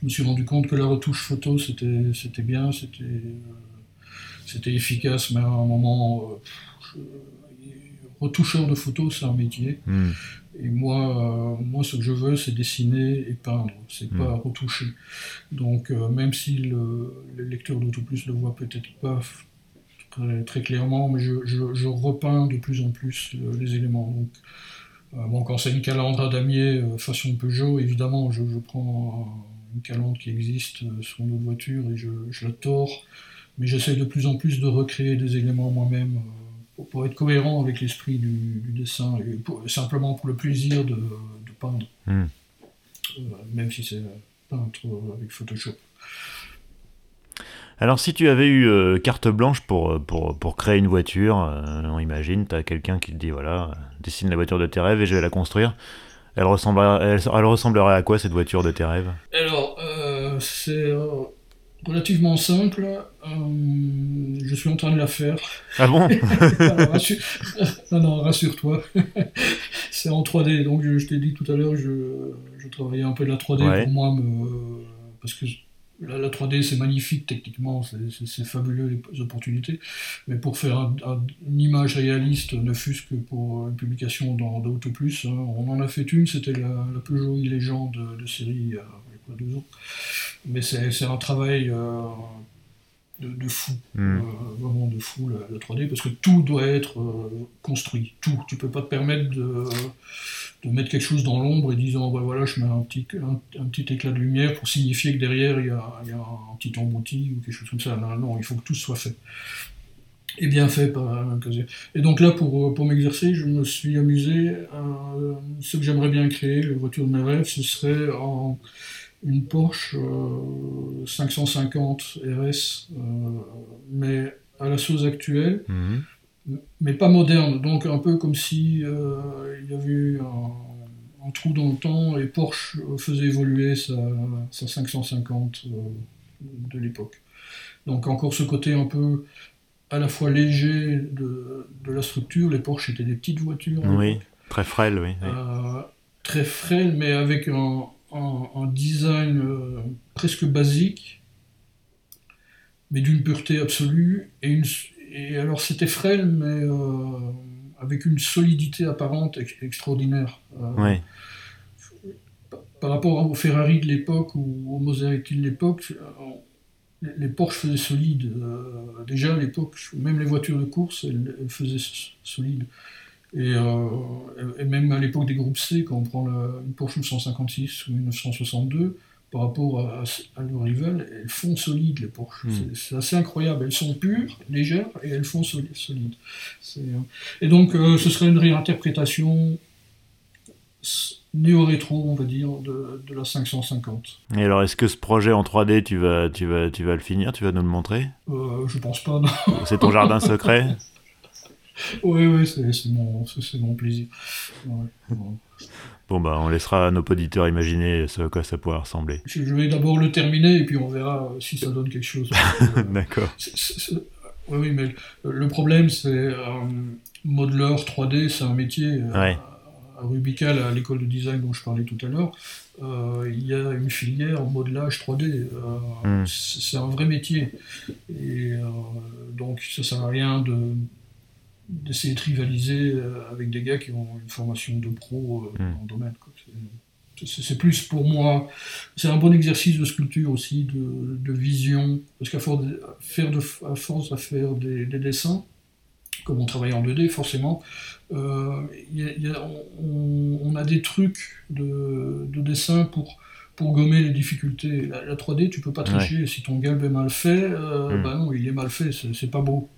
Je me suis rendu compte que la retouche photo, c'était bien, c'était efficace, mais à un moment, retoucheur de photos, c'est un métier. Et moi, ce que je veux, c'est dessiner et peindre, c'est pas retoucher. Donc, même si le lecteur d'Auto Plus le voit peut-être pas très, très clairement, mais je repeins de plus en plus les éléments. Donc, quand c'est une calandre à damier façon Peugeot, évidemment, je prends une calandre qui existe sur notre voiture et je la tords, mais j'essaie de plus en plus de recréer des éléments moi-même pour être cohérent avec l'esprit du dessin, et simplement pour le plaisir de peindre, même si c'est peintre avec Photoshop. Alors si tu avais eu carte blanche pour créer une voiture, on imagine, tu as quelqu'un qui te dit voilà, dessine la voiture de tes rêves et je vais la construire. Elle ressemblerait à quoi, cette voiture de tes rêves? Alors, c'est relativement simple. Je suis en train de la faire. Ah bon? Non, rassure-toi. C'est en 3D. Donc, je t'ai dit tout à l'heure, je travaillais un peu de la 3D pour moi. Parce que la 3D, c'est magnifique techniquement. C'est fabuleux, les opportunités. Mais pour faire une image réaliste, ne fût-ce que pour une publication d'Auto Plus, hein, on en a fait une. C'était la Peugeot légende de série... 2 ans. Mais c'est un travail de fou, vraiment de fou, la 3D, parce que tout doit être construit, tout. Tu peux pas te permettre de mettre quelque chose dans l'ombre et disant bah, voilà, je mets un petit éclat de lumière pour signifier que derrière il y a un petit embouti ou quelque chose comme ça. Non, il faut que tout soit fait. Et bien fait par un casier. Et donc là, pour m'exercer, je me suis amusé à ce que j'aimerais bien créer, la voiture de mes rêves, ce serait une Porsche 550 RS, mais à la sauce actuelle, mais pas moderne, donc un peu comme si il y avait eu un trou dans le temps et Porsche faisait évoluer sa 550 de l'époque. Donc encore ce côté un peu à la fois léger de la structure. Les Porsche étaient des petites voitures. Oui, très frêles, oui. Très frêles, mais avec un design presque basique, mais d'une pureté absolue. Et alors, c'était frêle, mais avec une solidité apparente extraordinaire. Oui. Par rapport aux Ferrari de l'époque ou aux Maserati de l'époque, les Porsche faisaient solide. Déjà à l'époque, même les voitures de course, elles faisaient solide. Et même à l'époque des groupes C, quand on prend une Porsche 956 ou une 962, par rapport à leur rival, elles font solide, les Porsche. C'est assez incroyable. Elles sont pures, légères, et elles font solide. Et donc, ce serait une réinterprétation néo-rétro, on va dire, de la 550. Et alors, est-ce que ce projet en 3D, tu vas le finir? Tu vas nous le montrer? Je pense pas, non. C'est ton jardin secret? Oui, c'est mon plaisir. Ouais. Bon, bah, on laissera nos auditeurs imaginer à quoi ça pourrait ressembler. Je vais d'abord le terminer, et puis on verra si ça donne quelque chose. D'accord. Oui, mais le problème, c'est... modeleur 3D, c'est un métier... À Rubika, à l'école de design dont je parlais tout à l'heure, il y a une filière en modelage 3D. C'est un vrai métier. Et donc, ça ne sert à rien d'essayer de rivaliser avec des gars qui ont une formation de pro dans le domaine. Quoi. C'est plus pour moi... C'est un bon exercice de sculpture aussi, de vision. Parce qu'à force de faire des dessins, comme on travaille en 2D, forcément, on a des trucs de dessin pour gommer les difficultés. La 3D, tu peux pas tricher. Si ton galbe est mal fait, bah non, il est mal fait, c'est pas beau.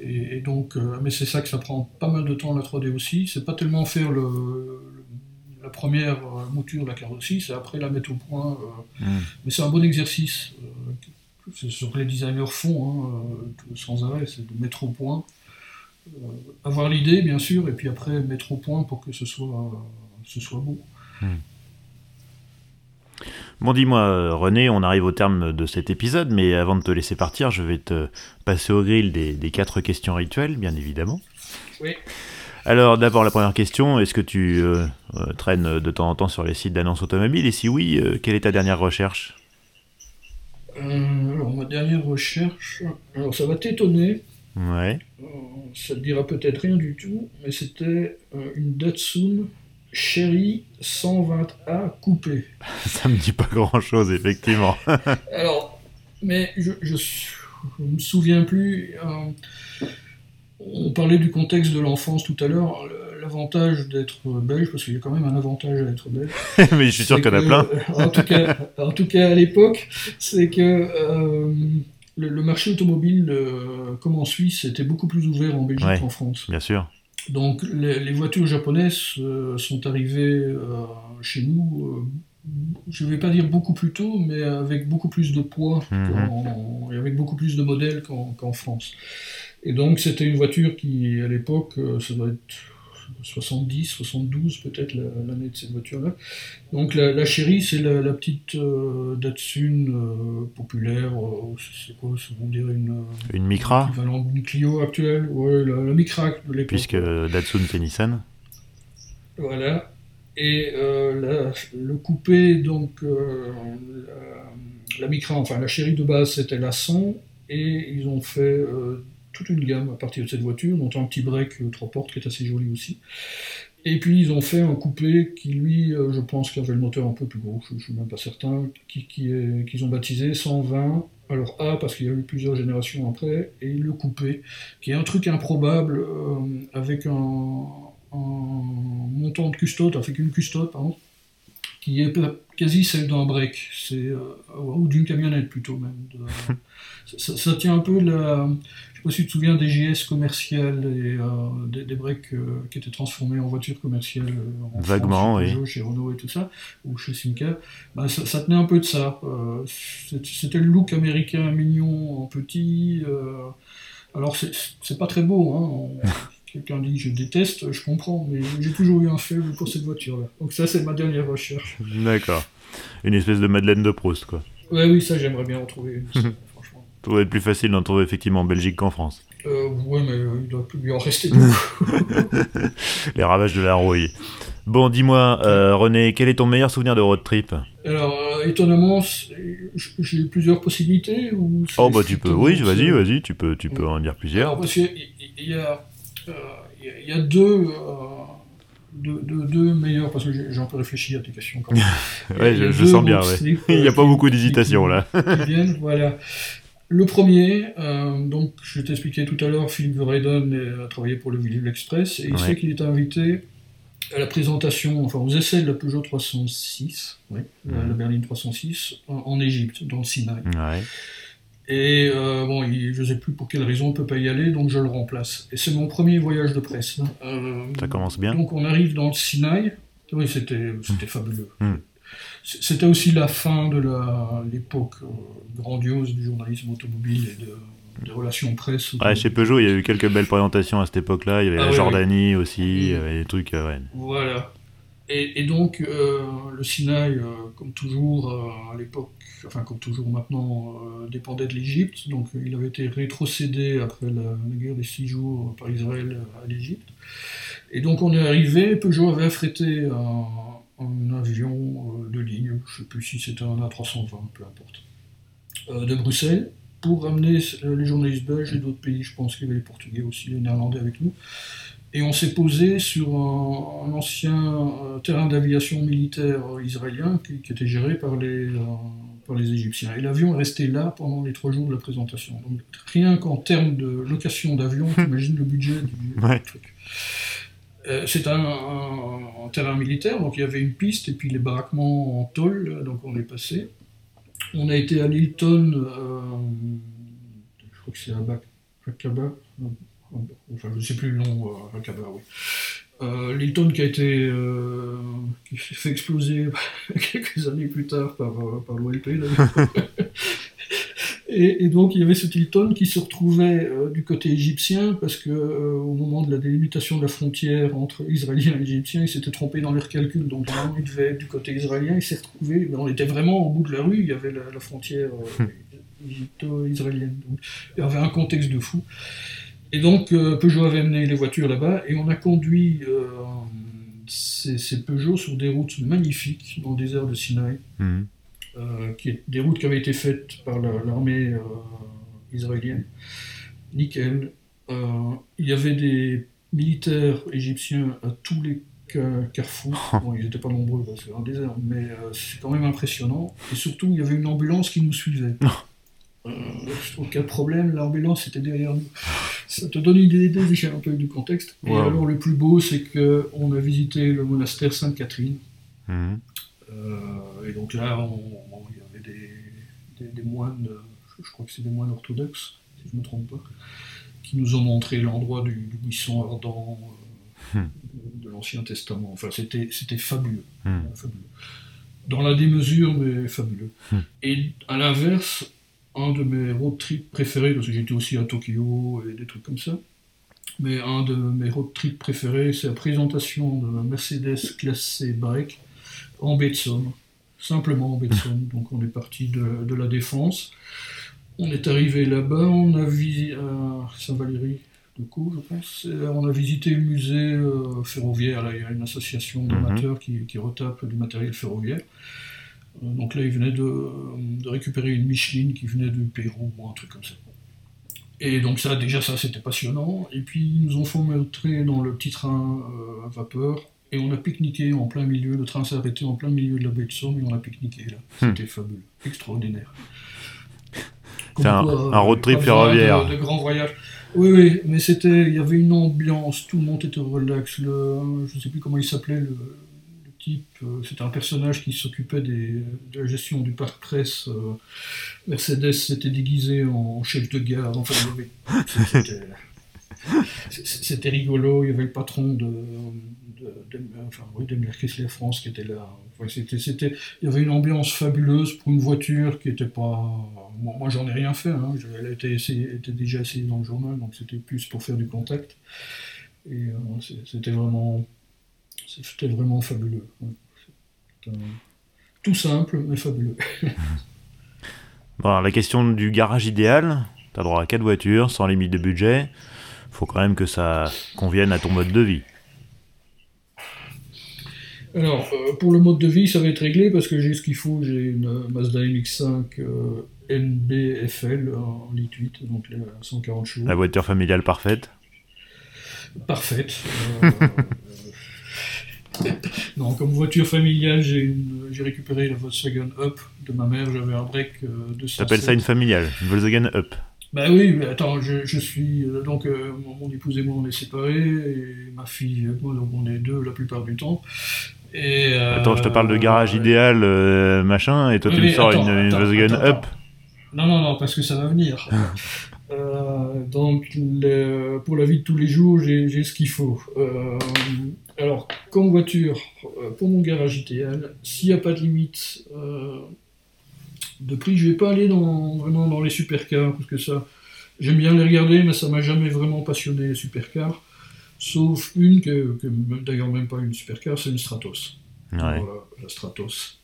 Et donc, mais c'est ça que ça prend pas mal de temps, la 3D aussi. C'est pas tellement faire la première mouture de la carrosserie, c'est après la mettre au point. Mais c'est un bon exercice. C'est ce que les designers font, sans arrêt, c'est de mettre au point. Avoir l'idée, bien sûr, et puis après mettre au point pour que ce soit beau. Bon, dis-moi, René, on arrive au terme de cet épisode, mais avant de te laisser partir, je vais te passer au grill des 4 questions rituelles, bien évidemment. Oui. Alors, d'abord, la première question, est-ce que tu traînes de temps en temps sur les sites d'annonces automobiles? Et si oui, quelle est ta dernière recherche? Alors, ma dernière recherche... Alors, ça va t'étonner. Ouais. Ça ne dira peut-être rien du tout, mais c'était une Datsun Cherry 120A coupée. Ça me dit pas grand-chose, effectivement. Alors, mais je me souviens plus. On parlait du contexte de l'enfance tout à l'heure. L'avantage d'être belge, parce qu'il y a quand même un avantage à être belge. Mais je suis sûr qu'il y en a plein. En tout cas, à l'époque, c'est que... Le marché automobile, comme en Suisse, était beaucoup plus ouvert en Belgique qu'en France. Bien sûr. Donc les voitures japonaises sont arrivées chez nous, je ne vais pas dire beaucoup plus tôt, mais avec beaucoup plus de poids et avec beaucoup plus de modèles qu'en France. Et donc c'était une voiture qui, à l'époque, ça doit être 70, 72 peut-être l'année de cette voiture-là. Donc la Chérie, c'est la petite Datsun populaire, c'est quoi, on dirait une Micra, une Clio actuelle, ouais, la Micra de l'époque. Puisque Datsun c'est Nissan. Voilà. Et le coupé, donc la Micra, enfin la Chérie de base, c'était la 100, et ils ont fait toute une gamme à partir de cette voiture, dont un petit break 3 portes qui est assez joli aussi. Et puis ils ont fait un coupé qui, lui, je pense qu'il avait le moteur un peu plus gros, je suis même pas certain, qu'ils ont baptisé 120, alors A parce qu'il y a eu plusieurs générations après, et le coupé, qui est un truc improbable, avec un montant de custode, avec une custode, pardon, qui est quasi celle d'un break, ou d'une camionnette plutôt même. Ça tient un peu la... Je sais pas si tu te souviens des GS commerciales, des breaks qui étaient transformés en voitures commerciales en vaguement, France, chez Peugeot, chez Renault et tout ça, ou chez Simca. Ben, ça tenait un peu de ça. C'était le look américain mignon en petit. Alors c'est pas très beau, hein. Quelqu'un dit je déteste, je comprends, mais j'ai toujours eu un faible pour cette voiture-là. Donc ça, c'est ma dernière recherche. D'accord. Une espèce de Madeleine de Proust, quoi. Ouais, oui, ça, j'aimerais bien en trouver une, franchement. Ça doit être plus facile d'en trouver effectivement en Belgique qu'en France. Ouais, mais il doit plus lui en rester. Les ravages de la rouille. Bon, dis-moi, René, quel est ton meilleur souvenir de road trip ? Alors, étonnamment, j'ai plusieurs possibilités. Oh, bah tu peux, oui, vas-y, tu peux en dire plusieurs. Alors, parce qu'il y a deux meilleurs, parce que j'ai un peu réfléchi à tes questions quand même. Ouais, je sens bien, ouais. Il n'y a pas beaucoup d'hésitation là. Voilà. Le premier, donc je t'ai expliqué tout à l'heure, Philippe Reden a travaillé pour le Vif l'Express, et il sait qu'il est invité à la présentation, enfin aux essais de la Peugeot 306, la berline 306, en Égypte, dans le Sinaï. Ouais. Et je ne sais plus pour quelle raison, on ne peut pas y aller, donc je le remplace. Et c'est mon premier voyage de presse. Ça commence bien. Donc on arrive dans le Sinaï. Oui, c'était fabuleux. Mmh. C'était aussi la fin de l'époque grandiose du journalisme automobile et des relations presse. Ouais, chez Peugeot, il y a eu quelques belles présentations à cette époque-là. Il y avait la Jordanie aussi, il y avait des trucs... Ouais. Voilà. Et donc, le Sinaï, comme toujours à l'époque, enfin comme toujours maintenant, dépendait de l'Égypte. Donc il avait été rétrocédé après la guerre des 6 jours par Israël à l'Égypte. Et donc on est arrivé, Peugeot avait affrété un avion de ligne, je ne sais plus si c'était un A320, peu importe, de Bruxelles, pour ramener les journalistes belges et d'autres pays, je pense qu'il y avait les Portugais aussi, les Néerlandais avec nous. Et on s'est posé sur un ancien terrain d'aviation militaire israélien qui était géré par les Égyptiens. Et l'avion est resté là pendant les 3 jours de la présentation. Donc rien qu'en termes de location d'avion, t'imagines le budget du truc. C'est un terrain militaire, donc il y avait une piste et puis les baraquements en tôle, donc on est passé. On a été à Lilton, je crois que c'est à Kaba, enfin je ne sais plus le nom, à Kaba, oui. Lilton qui a été qui s'est fait exploser quelques années plus tard par l'OLP. Et donc il y avait ce Tilton qui se retrouvait du côté égyptien parce que au moment de la délimitation de la frontière entre israélien et égyptien, il s'était trompé dans leurs calculs. Donc il devait être du côté israélien, il s'est retrouvé. On était vraiment au bout de la rue, il y avait la frontière égypto-israélienne. Donc, il y avait un contexte de fou. Et donc Peugeot avait amené les voitures là-bas et on a conduit ces Peugeot sur des routes magnifiques dans le désert de Sinaï. Mmh. Des routes qui avaient été faites par l'armée israélienne. Nickel. Il y avait des militaires égyptiens à tous les carrefours. Bon, ils n'étaient pas nombreux, parce que c'est un désert, mais c'est quand même impressionnant. Et surtout, il y avait une ambulance qui nous suivait. Aucun problème, l'ambulance était derrière nous. Ça te donne une idée un peu du contexte. Wow. Et alors, le plus beau, c'est qu'on a visité le monastère Sainte-Catherine. Mmh. Et donc là, il y avait des moines, je crois que c'est des moines orthodoxes, si je ne me trompe pas, qui nous ont montré l'endroit du buisson ardent de l'Ancien Testament. Enfin, c'était fabuleux, fabuleux. Dans la démesure, mais fabuleux. Et à l'inverse, un de mes road trips préférés, parce que j'étais aussi à Tokyo et des trucs comme ça, Mais un de mes road trips préférés, c'est la présentation de la Mercedes classe C Bike en baie de Somme. Simplement en baie de Somme. Donc on est parti de la Défense. On est arrivé là-bas, on a visité Saint-Valéry de Caux, je pense. On a visité le musée ferroviaire. Là, il y a une association d'amateurs qui retape du matériel ferroviaire. Donc là, ils venaient de récupérer une Micheline qui venait du Pérou ou un truc comme ça. Et donc ça, déjà ça, c'était passionnant. Et puis ils nous ont fait monter dans le petit train à vapeur et on a pique-niqué en plein milieu. Le train s'est arrêté en plein milieu de la baie de Somme et on a pique-niqué là. C'était fabuleux, extraordinaire. Comme c'est quoi, un road trip ferroviaire. De grands voyages. Oui, oui, mais il y avait une ambiance, tout le monde était relax. Je ne sais plus comment il s'appelait, le type. C'était un personnage qui s'occupait de la gestion du parc presse. Mercedes s'était déguisé en chef de gare. Enfin, c'était rigolo. Il y avait le patron d'Daimler-Chrysler France qui était là. Enfin, il y avait une ambiance fabuleuse pour une voiture qui n'était pas... Moi, j'en ai rien fait. Hein. Elle était déjà essayée dans le journal, donc c'était plus pour faire du contact. Et c'était vraiment fabuleux. Ouais. Tout simple, mais fabuleux. Bon, alors, la question du garage idéal, tu as droit à 4 voitures, sans limite de budget. Il faut quand même que ça convienne à ton mode de vie. Alors, pour le mode de vie, ça va être réglé parce que j'ai ce qu'il faut. J'ai une Mazda MX-5 NBFL en litre 8, donc 140 chevaux. La voiture familiale parfaite ? Parfaite. Non, comme voiture familiale, j'ai récupéré la Volkswagen Up de ma mère. J'avais un break 207. T'appelles ça une familiale, une Volkswagen Up ? Bah oui, mais attends, je suis... Donc, mon épouse et moi, on est séparés, et ma fille et moi, donc on est deux la plupart du temps. Et, attends, je te parle de garage idéal, machin, et toi tu me sors une Volkswagen Up. Non, parce que ça va venir. Donc, pour la vie de tous les jours, j'ai ce qu'il faut. Alors, comme voiture, pour mon garage idéal, s'il n'y a pas de limite de prix, je ne vais pas aller dans les supercars, parce que ça, j'aime bien les regarder, mais ça ne m'a jamais vraiment passionné, les supercars. Sauf une, que d'ailleurs même pas une supercar, c'est une Stratos. Ouais. Voilà, la Stratos.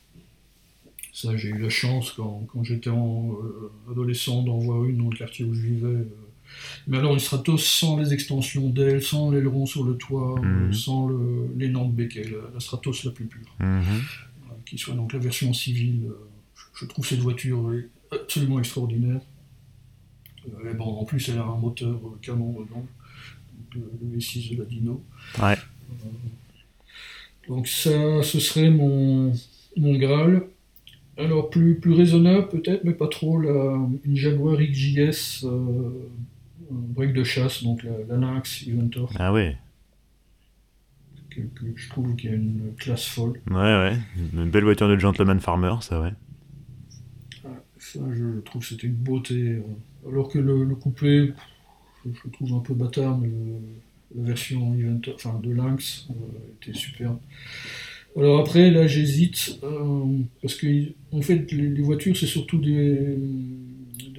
Ça, j'ai eu la chance, quand j'étais adolescent, d'en voir une dans le quartier où je vivais. Mais alors, une Stratos sans les extensions d'ailes, sans l'aileron sur le toit, sans l'énorme béquet, la Stratos la plus pure. Qui soit donc la version civile. Je trouve cette voiture absolument extraordinaire. Et bon, en plus, elle a un moteur canon dedans. Le V6 de la Dino. Ouais. Donc ça, ce serait mon Graal. Alors plus raisonnable peut-être, mais pas trop, une Jaguar XJS, brique de chasse, donc la Lynx Inventor. Ah oui. Que je trouve qu'il y a une classe folle. Ouais, une belle voiture de gentleman farmer, ça, ouais. Ça, je trouve que c'était une beauté. Alors que le coupé... Je trouve un peu bâtard, mais la version de Lynx était superbe. Alors après, là, j'hésite, parce que en fait, les voitures, c'est surtout des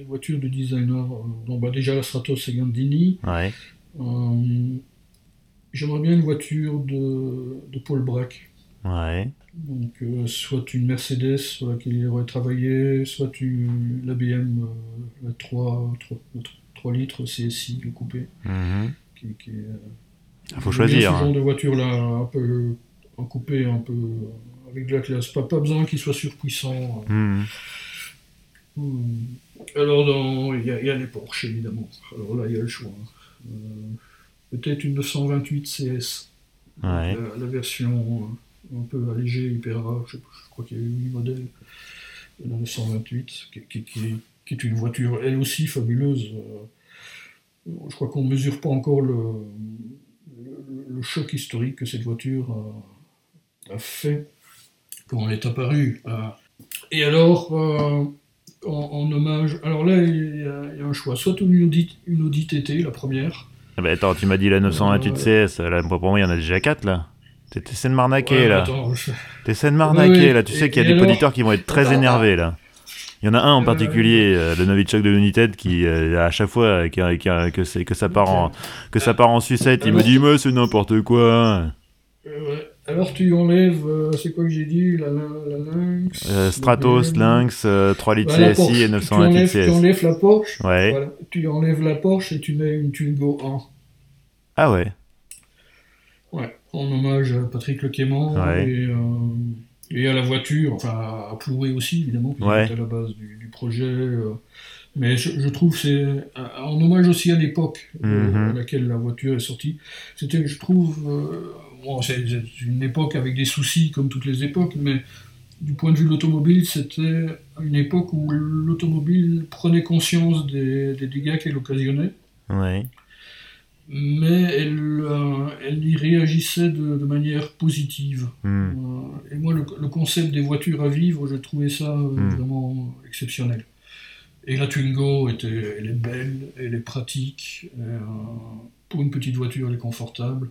voitures de designers. Bon, bah, déjà, la Stratos, c'est Gandini. Ouais. J'aimerais bien une voiture de Paul Braque. Ouais. Donc, soit une Mercedes, soit qu'il aurait travaillé, soit une l'ABM, la 3 litres CSI, le coupé. Qui est, faut choisir. Ce genre de voiture là, un coupé, un peu avec de la classe. Pas besoin qu'il soit surpuissant. Alors, il y a les Porsche, évidemment. Alors là, il y a le choix. Peut-être une 928 CS. Ouais. La version un peu allégée, hyper rare. Je crois qu'il y a eu 8 modèles. La 928, qui est une voiture, elle aussi, fabuleuse. Je crois qu'on ne mesure pas encore le choc historique que cette voiture a fait quand elle est apparue. Et alors, en hommage... Alors là, il y a un choix. Soit une Audi TT, la première. Ah bah attends, tu m'as dit la 928 CS. Là, pour moi, il y en a déjà 4, là. T'essaies de m'arnaquer, là. T'essaies de m'arnaquer, là. Tu sais qu'il y a des auditeurs qui vont être très énervés, là. Il y en a un en particulier, le Novichok de United, qui à chaque fois que ça part en sucette, il me dit mais c'est n'importe quoi. Ouais. Alors tu enlèves, c'est quoi que j'ai dit, la Lynx, Stratos, Lynx, 3 litres CSI Porsche. Et 928 CS. Tu enlèves la Porsche, ouais. Voilà. Tu enlèves la Porsche et tu mets une Twingo 1. Ah ouais. Ouais, en hommage à Patrick Lequémont et à la voiture, enfin à Ploué aussi évidemment, qui était à la base du projet. Mais je trouve que c'est en hommage aussi à l'époque à laquelle la voiture est sortie. C'était, je trouve... Bon, c'est une époque avec des soucis comme toutes les époques, mais du point de vue de l'automobile, c'était une époque où l'automobile prenait conscience des dégâts qu'elle occasionnait, mais elle y réagissait de manière positive. Et moi, le concept des voitures à vivre, je trouvais ça vraiment exceptionnel. Et la Twingo, elle est belle, elle est pratique, pour une petite voiture, elle est confortable.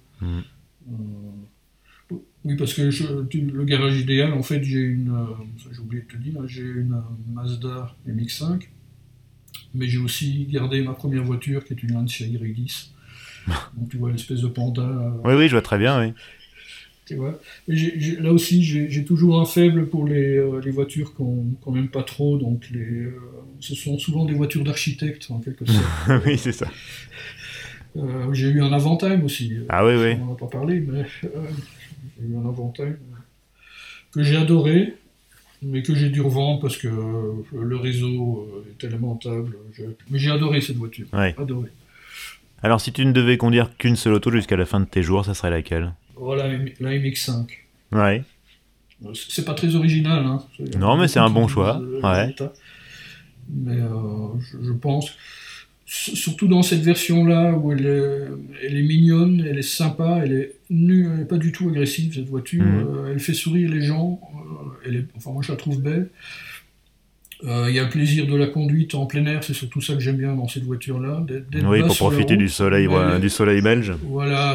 Oui, parce que le garage idéal, en fait, j'ai oublié de te dire, j'ai une Mazda MX-5, mais j'ai aussi gardé ma première voiture, qui est une Lancia Y10. Donc tu vois l'espèce de panda. Oui, je vois très bien, oui. Tu vois. Et là aussi, j'ai toujours un faible pour les voitures qu'on n'aime pas trop, donc ce sont souvent des voitures d'architectes, en quelque sorte. Oui, c'est ça. J'ai eu un Aventime aussi. Ah oui. On n'en a pas parlé, mais j'ai eu un Aventime que j'ai adoré, mais que j'ai dû revendre parce que le réseau était lamentable. Mais j'ai adoré cette voiture. Ouais. Adoré. Alors, si tu ne devais conduire qu'une seule auto jusqu'à la fin de tes jours, ça serait laquelle ? Oh, la MX-5. Ouais. C'est pas très original. Hein. Non, mais c'est un bon choix. Ouais. Mais je pense... Surtout dans cette version-là, où elle est mignonne, elle est sympa, elle est pas du tout agressive, cette voiture. Elle fait sourire les gens. Moi, je la trouve belle. Il y a le plaisir de la conduite en plein air. C'est surtout ça que j'aime bien dans cette voiture-là. Oui, pour profiter du soleil belge. Voilà,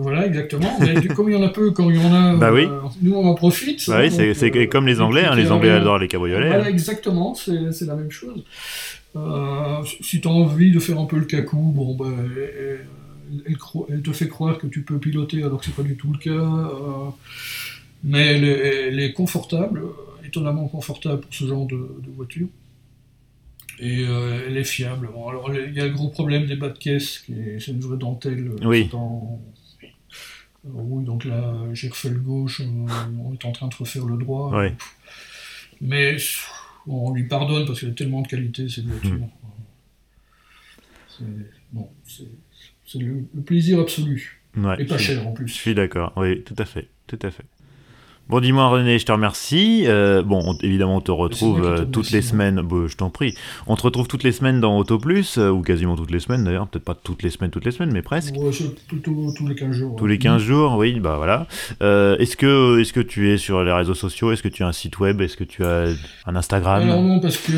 voilà exactement. Mais comme il y en a peu, quand il y en a, nous, on en profite. Bah oui, c'est comme les Anglais. Les Anglais adorent les cabriolets. Voilà, exactement. C'est la même chose. Si t'as envie de faire un peu le cacou, elle te fait croire que tu peux piloter alors que c'est pas du tout le cas, mais elle est confortable, étonnamment confortable pour ce genre de voiture, et elle est fiable. Bon, alors il y a le gros problème des bas de caisse, c'est une vraie dentelle. Oui. Oui, donc là j'ai refait le gauche, on est en train de refaire le droit. Oui. Mais... on lui pardonne parce qu'elle a tellement de qualité, cette voiture. C'est le plaisir absolu. Ouais, et pas cher en plus. Je suis d'accord, oui, tout à fait. Bon, dis-moi René, je te remercie. Évidemment, on te retrouve toutes les semaines. Bon, je t'en prie. On te retrouve toutes les semaines dans Auto Plus, ou quasiment toutes les semaines d'ailleurs. Peut-être pas toutes les semaines, mais presque. Ouais, c'est plutôt tous les 15 jours. Tous les 15 jours, oui. Bah voilà. Est-ce que tu es sur les réseaux sociaux ? Est-ce que tu as un site web ? Est-ce que tu as un Instagram ? Alors non, parce que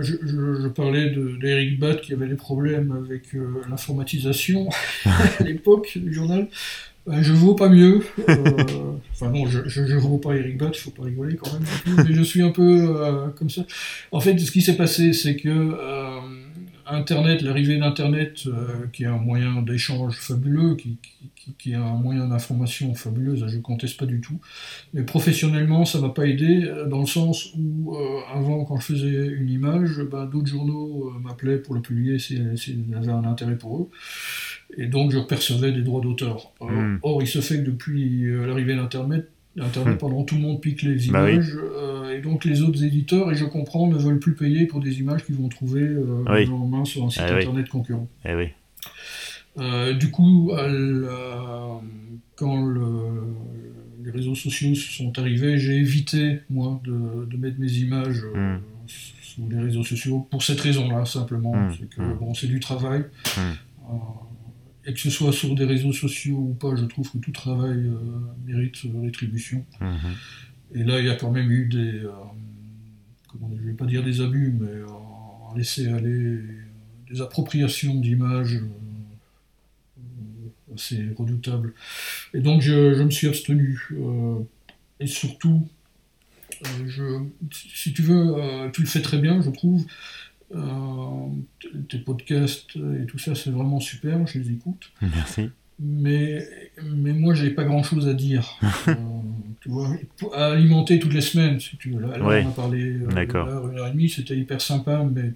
je parlais d'Éric Batte qui avait des problèmes avec l'informatisation à l'époque du journal. Je vaux pas mieux. Enfin non, je vaux pas Éric Batte, il faut pas rigoler quand même. Mais je suis un peu comme ça. En fait, ce qui s'est passé, c'est que Internet, l'arrivée d'Internet, qui est un moyen d'échange fabuleux, qui est un moyen d'information fabuleuse, je ne conteste pas du tout. Mais professionnellement, ça ne va pas aider, dans le sens où, avant, quand je faisais une image, d'autres journaux m'appelaient pour la publier s'ils avaient un intérêt pour eux. Et donc, je percevais des droits d'auteur. Or, il se fait que depuis l'arrivée d'Internet, pendant tout le monde pique les images, et donc les autres éditeurs, et je comprends, ne veulent plus payer pour des images qu'ils vont trouver le lendemain sur un site internet concurrent. Eh oui. Du coup, quand les réseaux sociaux sont arrivés, j'ai évité, moi, de mettre mes images sur les réseaux sociaux, pour cette raison-là, simplement. C'est que, c'est du travail. Et que ce soit sur des réseaux sociaux ou pas, je trouve que tout travail mérite rétribution. Et là, il y a quand même eu des... je ne vais pas dire des abus, mais laisser aller des appropriations d'images... c'est redoutable. Et donc, je me suis abstenu. Et surtout, Si tu veux, tu le fais très bien, je trouve. Tes podcasts et tout ça, c'est vraiment super, je les écoute. Merci. Mais moi, j'ai pas grand-chose à dire. Tu vois, à alimenter toutes les semaines, si tu veux. Là, on a parlé une heure et demie, c'était hyper sympa, mais...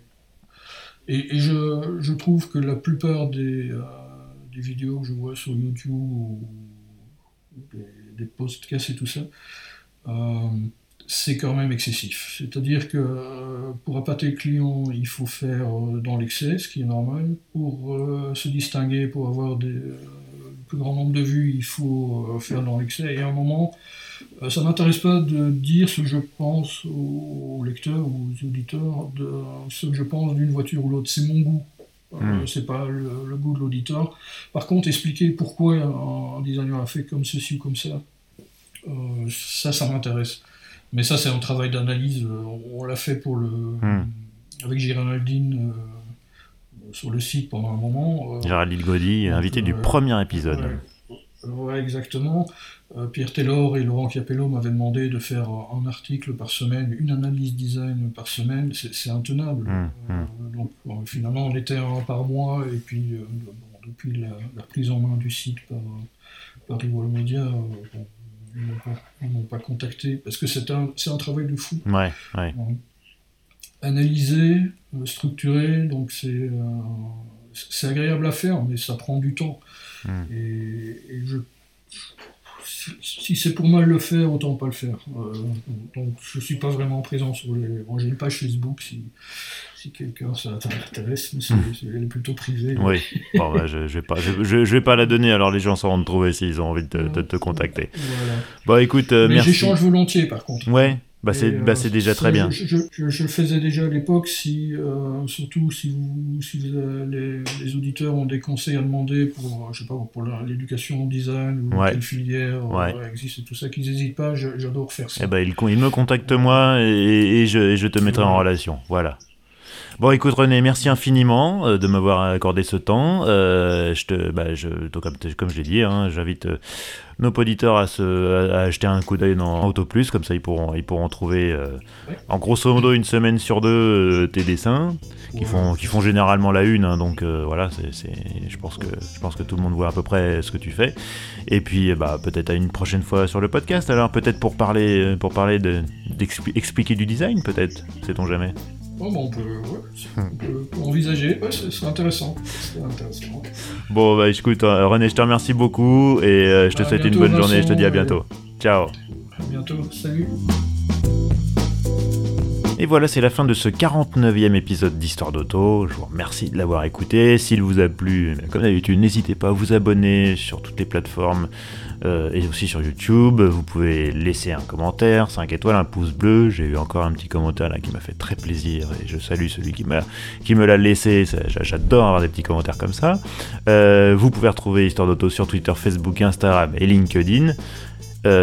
Et je trouve que la plupart des vidéos que je vois sur YouTube ou des podcasts et tout ça, c'est quand même excessif. C'est-à-dire que pour appâter le client, il faut faire dans l'excès, ce qui est normal. Pour se distinguer, pour avoir le plus grand nombre de vues, il faut faire dans l'excès. Et à un moment, ça ne m'intéresse pas de dire ce que je pense aux lecteurs ou aux auditeurs, de ce que je pense d'une voiture ou l'autre. C'est mon goût, c'est pas le goût de l'auditeur. Par contre, expliquer pourquoi un designer a fait comme ceci ou comme ça, ça m'intéresse. Mais ça, c'est un travail d'analyse. On l'a fait pour avec Géraldine sur le site pendant un moment. Géraldine Gaudy, invité du premier épisode. Ouais, exactement. Pierre Taylor et Laurent Capello m'avaient demandé de faire un article par semaine, une analyse design par semaine. C'est intenable. Donc, finalement, on était un par mois. Et puis, depuis la prise en main du site par Rivoll Media, ils m'ont pas contacté, parce que c'est un travail de fou. Analyser, structurer, donc c'est agréable à faire, mais ça prend du temps. Et si c'est pour mal le faire, autant pas le faire. Donc je suis pas vraiment présent sur les... Bon, j'ai une page Facebook si quelqu'un ça t'intéresse, mais elle est plutôt privée. Oui, bon, bah, je vais pas la donner, alors les gens sauront te trouver s'ils ont envie de te contacter. Voilà. Bon, écoute, mais merci. J'échange volontiers, par contre. Ouais. C'est déjà très bien. Je le faisais déjà à l'époque, surtout si les auditeurs ont des conseils à demander pour, je sais pas, pour l'éducation en design ou quelle filière existe et tout ça, qu'ils n'hésitent pas, j'adore faire ça. Eh ben, ils me contactent moi et je te mettrai en relation. Voilà. Bon, écoute René, merci infiniment de m'avoir accordé ce temps. Comme je l'ai dit, j'invite nos auditeurs à acheter un coup d'œil dans Auto Plus, comme ça ils pourront trouver en grosso modo une semaine sur deux tes dessins qui font généralement la une, donc voilà, je pense que tout le monde voit à peu près ce que tu fais. Et puis peut-être à une prochaine fois sur le podcast, alors peut-être pour parler d'expliquer du design, peut-être, sait-on jamais. Oh, bon, on peut envisager, c'est intéressant. Bon, écoute, René, je te remercie beaucoup et je te souhaite une bonne journée. Je te dis à bientôt. Ciao. À bientôt, salut. Et voilà, c'est la fin de ce 49e épisode d'Histoire d'Auto. Je vous remercie de l'avoir écouté. S'il vous a plu, comme d'habitude, n'hésitez pas à vous abonner sur toutes les plateformes et aussi sur YouTube. Vous pouvez laisser un commentaire, 5 étoiles, un pouce bleu. J'ai eu encore un petit commentaire là qui m'a fait très plaisir et je salue celui qui me l'a laissé. J'adore avoir des petits commentaires comme ça. Vous pouvez retrouver Histoire d'Auto sur Twitter, Facebook, Instagram et LinkedIn.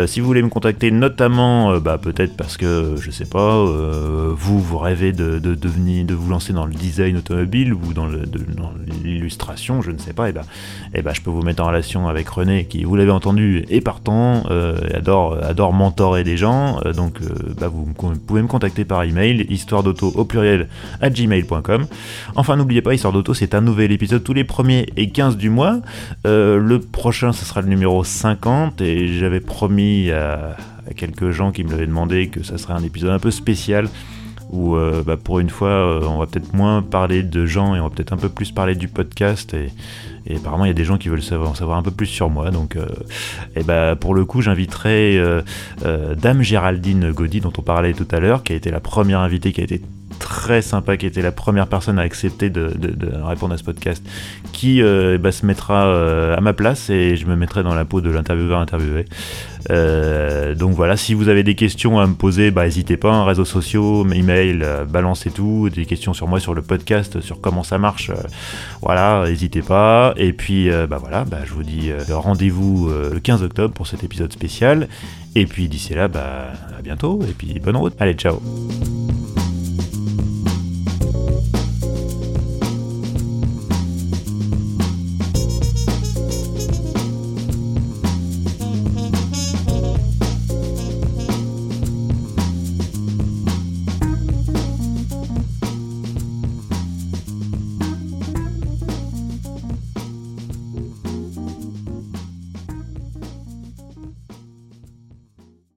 Si vous voulez me contacter, notamment peut-être parce que, je sais pas, vous rêvez de vous lancer dans le design automobile ou dans l'illustration, je ne sais pas, et je peux vous mettre en relation avec René qui, vous l'avez entendu, est partant, adore mentorer des gens, donc vous pouvez me contacter par email, histoiredauto@gmail.com. Enfin, n'oubliez pas, Histoire d'Auto, c'est un nouvel épisode tous les 1er et 15 du mois. Le prochain, ce sera le numéro 50, et j'avais promis à quelques gens qui me l'avaient demandé que ça serait un épisode un peu spécial où pour une fois on va peut-être moins parler de gens et on va peut-être un peu plus parler du podcast, et apparemment il y a des gens qui veulent en savoir un peu plus sur moi, donc pour le coup j'inviterai Dame Géraldine Gaudy, dont on parlait tout à l'heure, qui a été la première invitée, qui a été très sympa, qui était la première personne à accepter de répondre à ce podcast, qui se mettra à ma place, et je me mettrai dans la peau de l'intervieweur interviewé. Donc voilà, si vous avez des questions à me poser, n'hésitez pas, réseaux sociaux, email, balancez tout, des questions sur moi, sur le podcast, sur comment ça marche, voilà, n'hésitez pas. Et puis je vous dis rendez-vous le 15 octobre pour cet épisode spécial, et puis d'ici là, à bientôt, et puis bonne route, allez, ciao.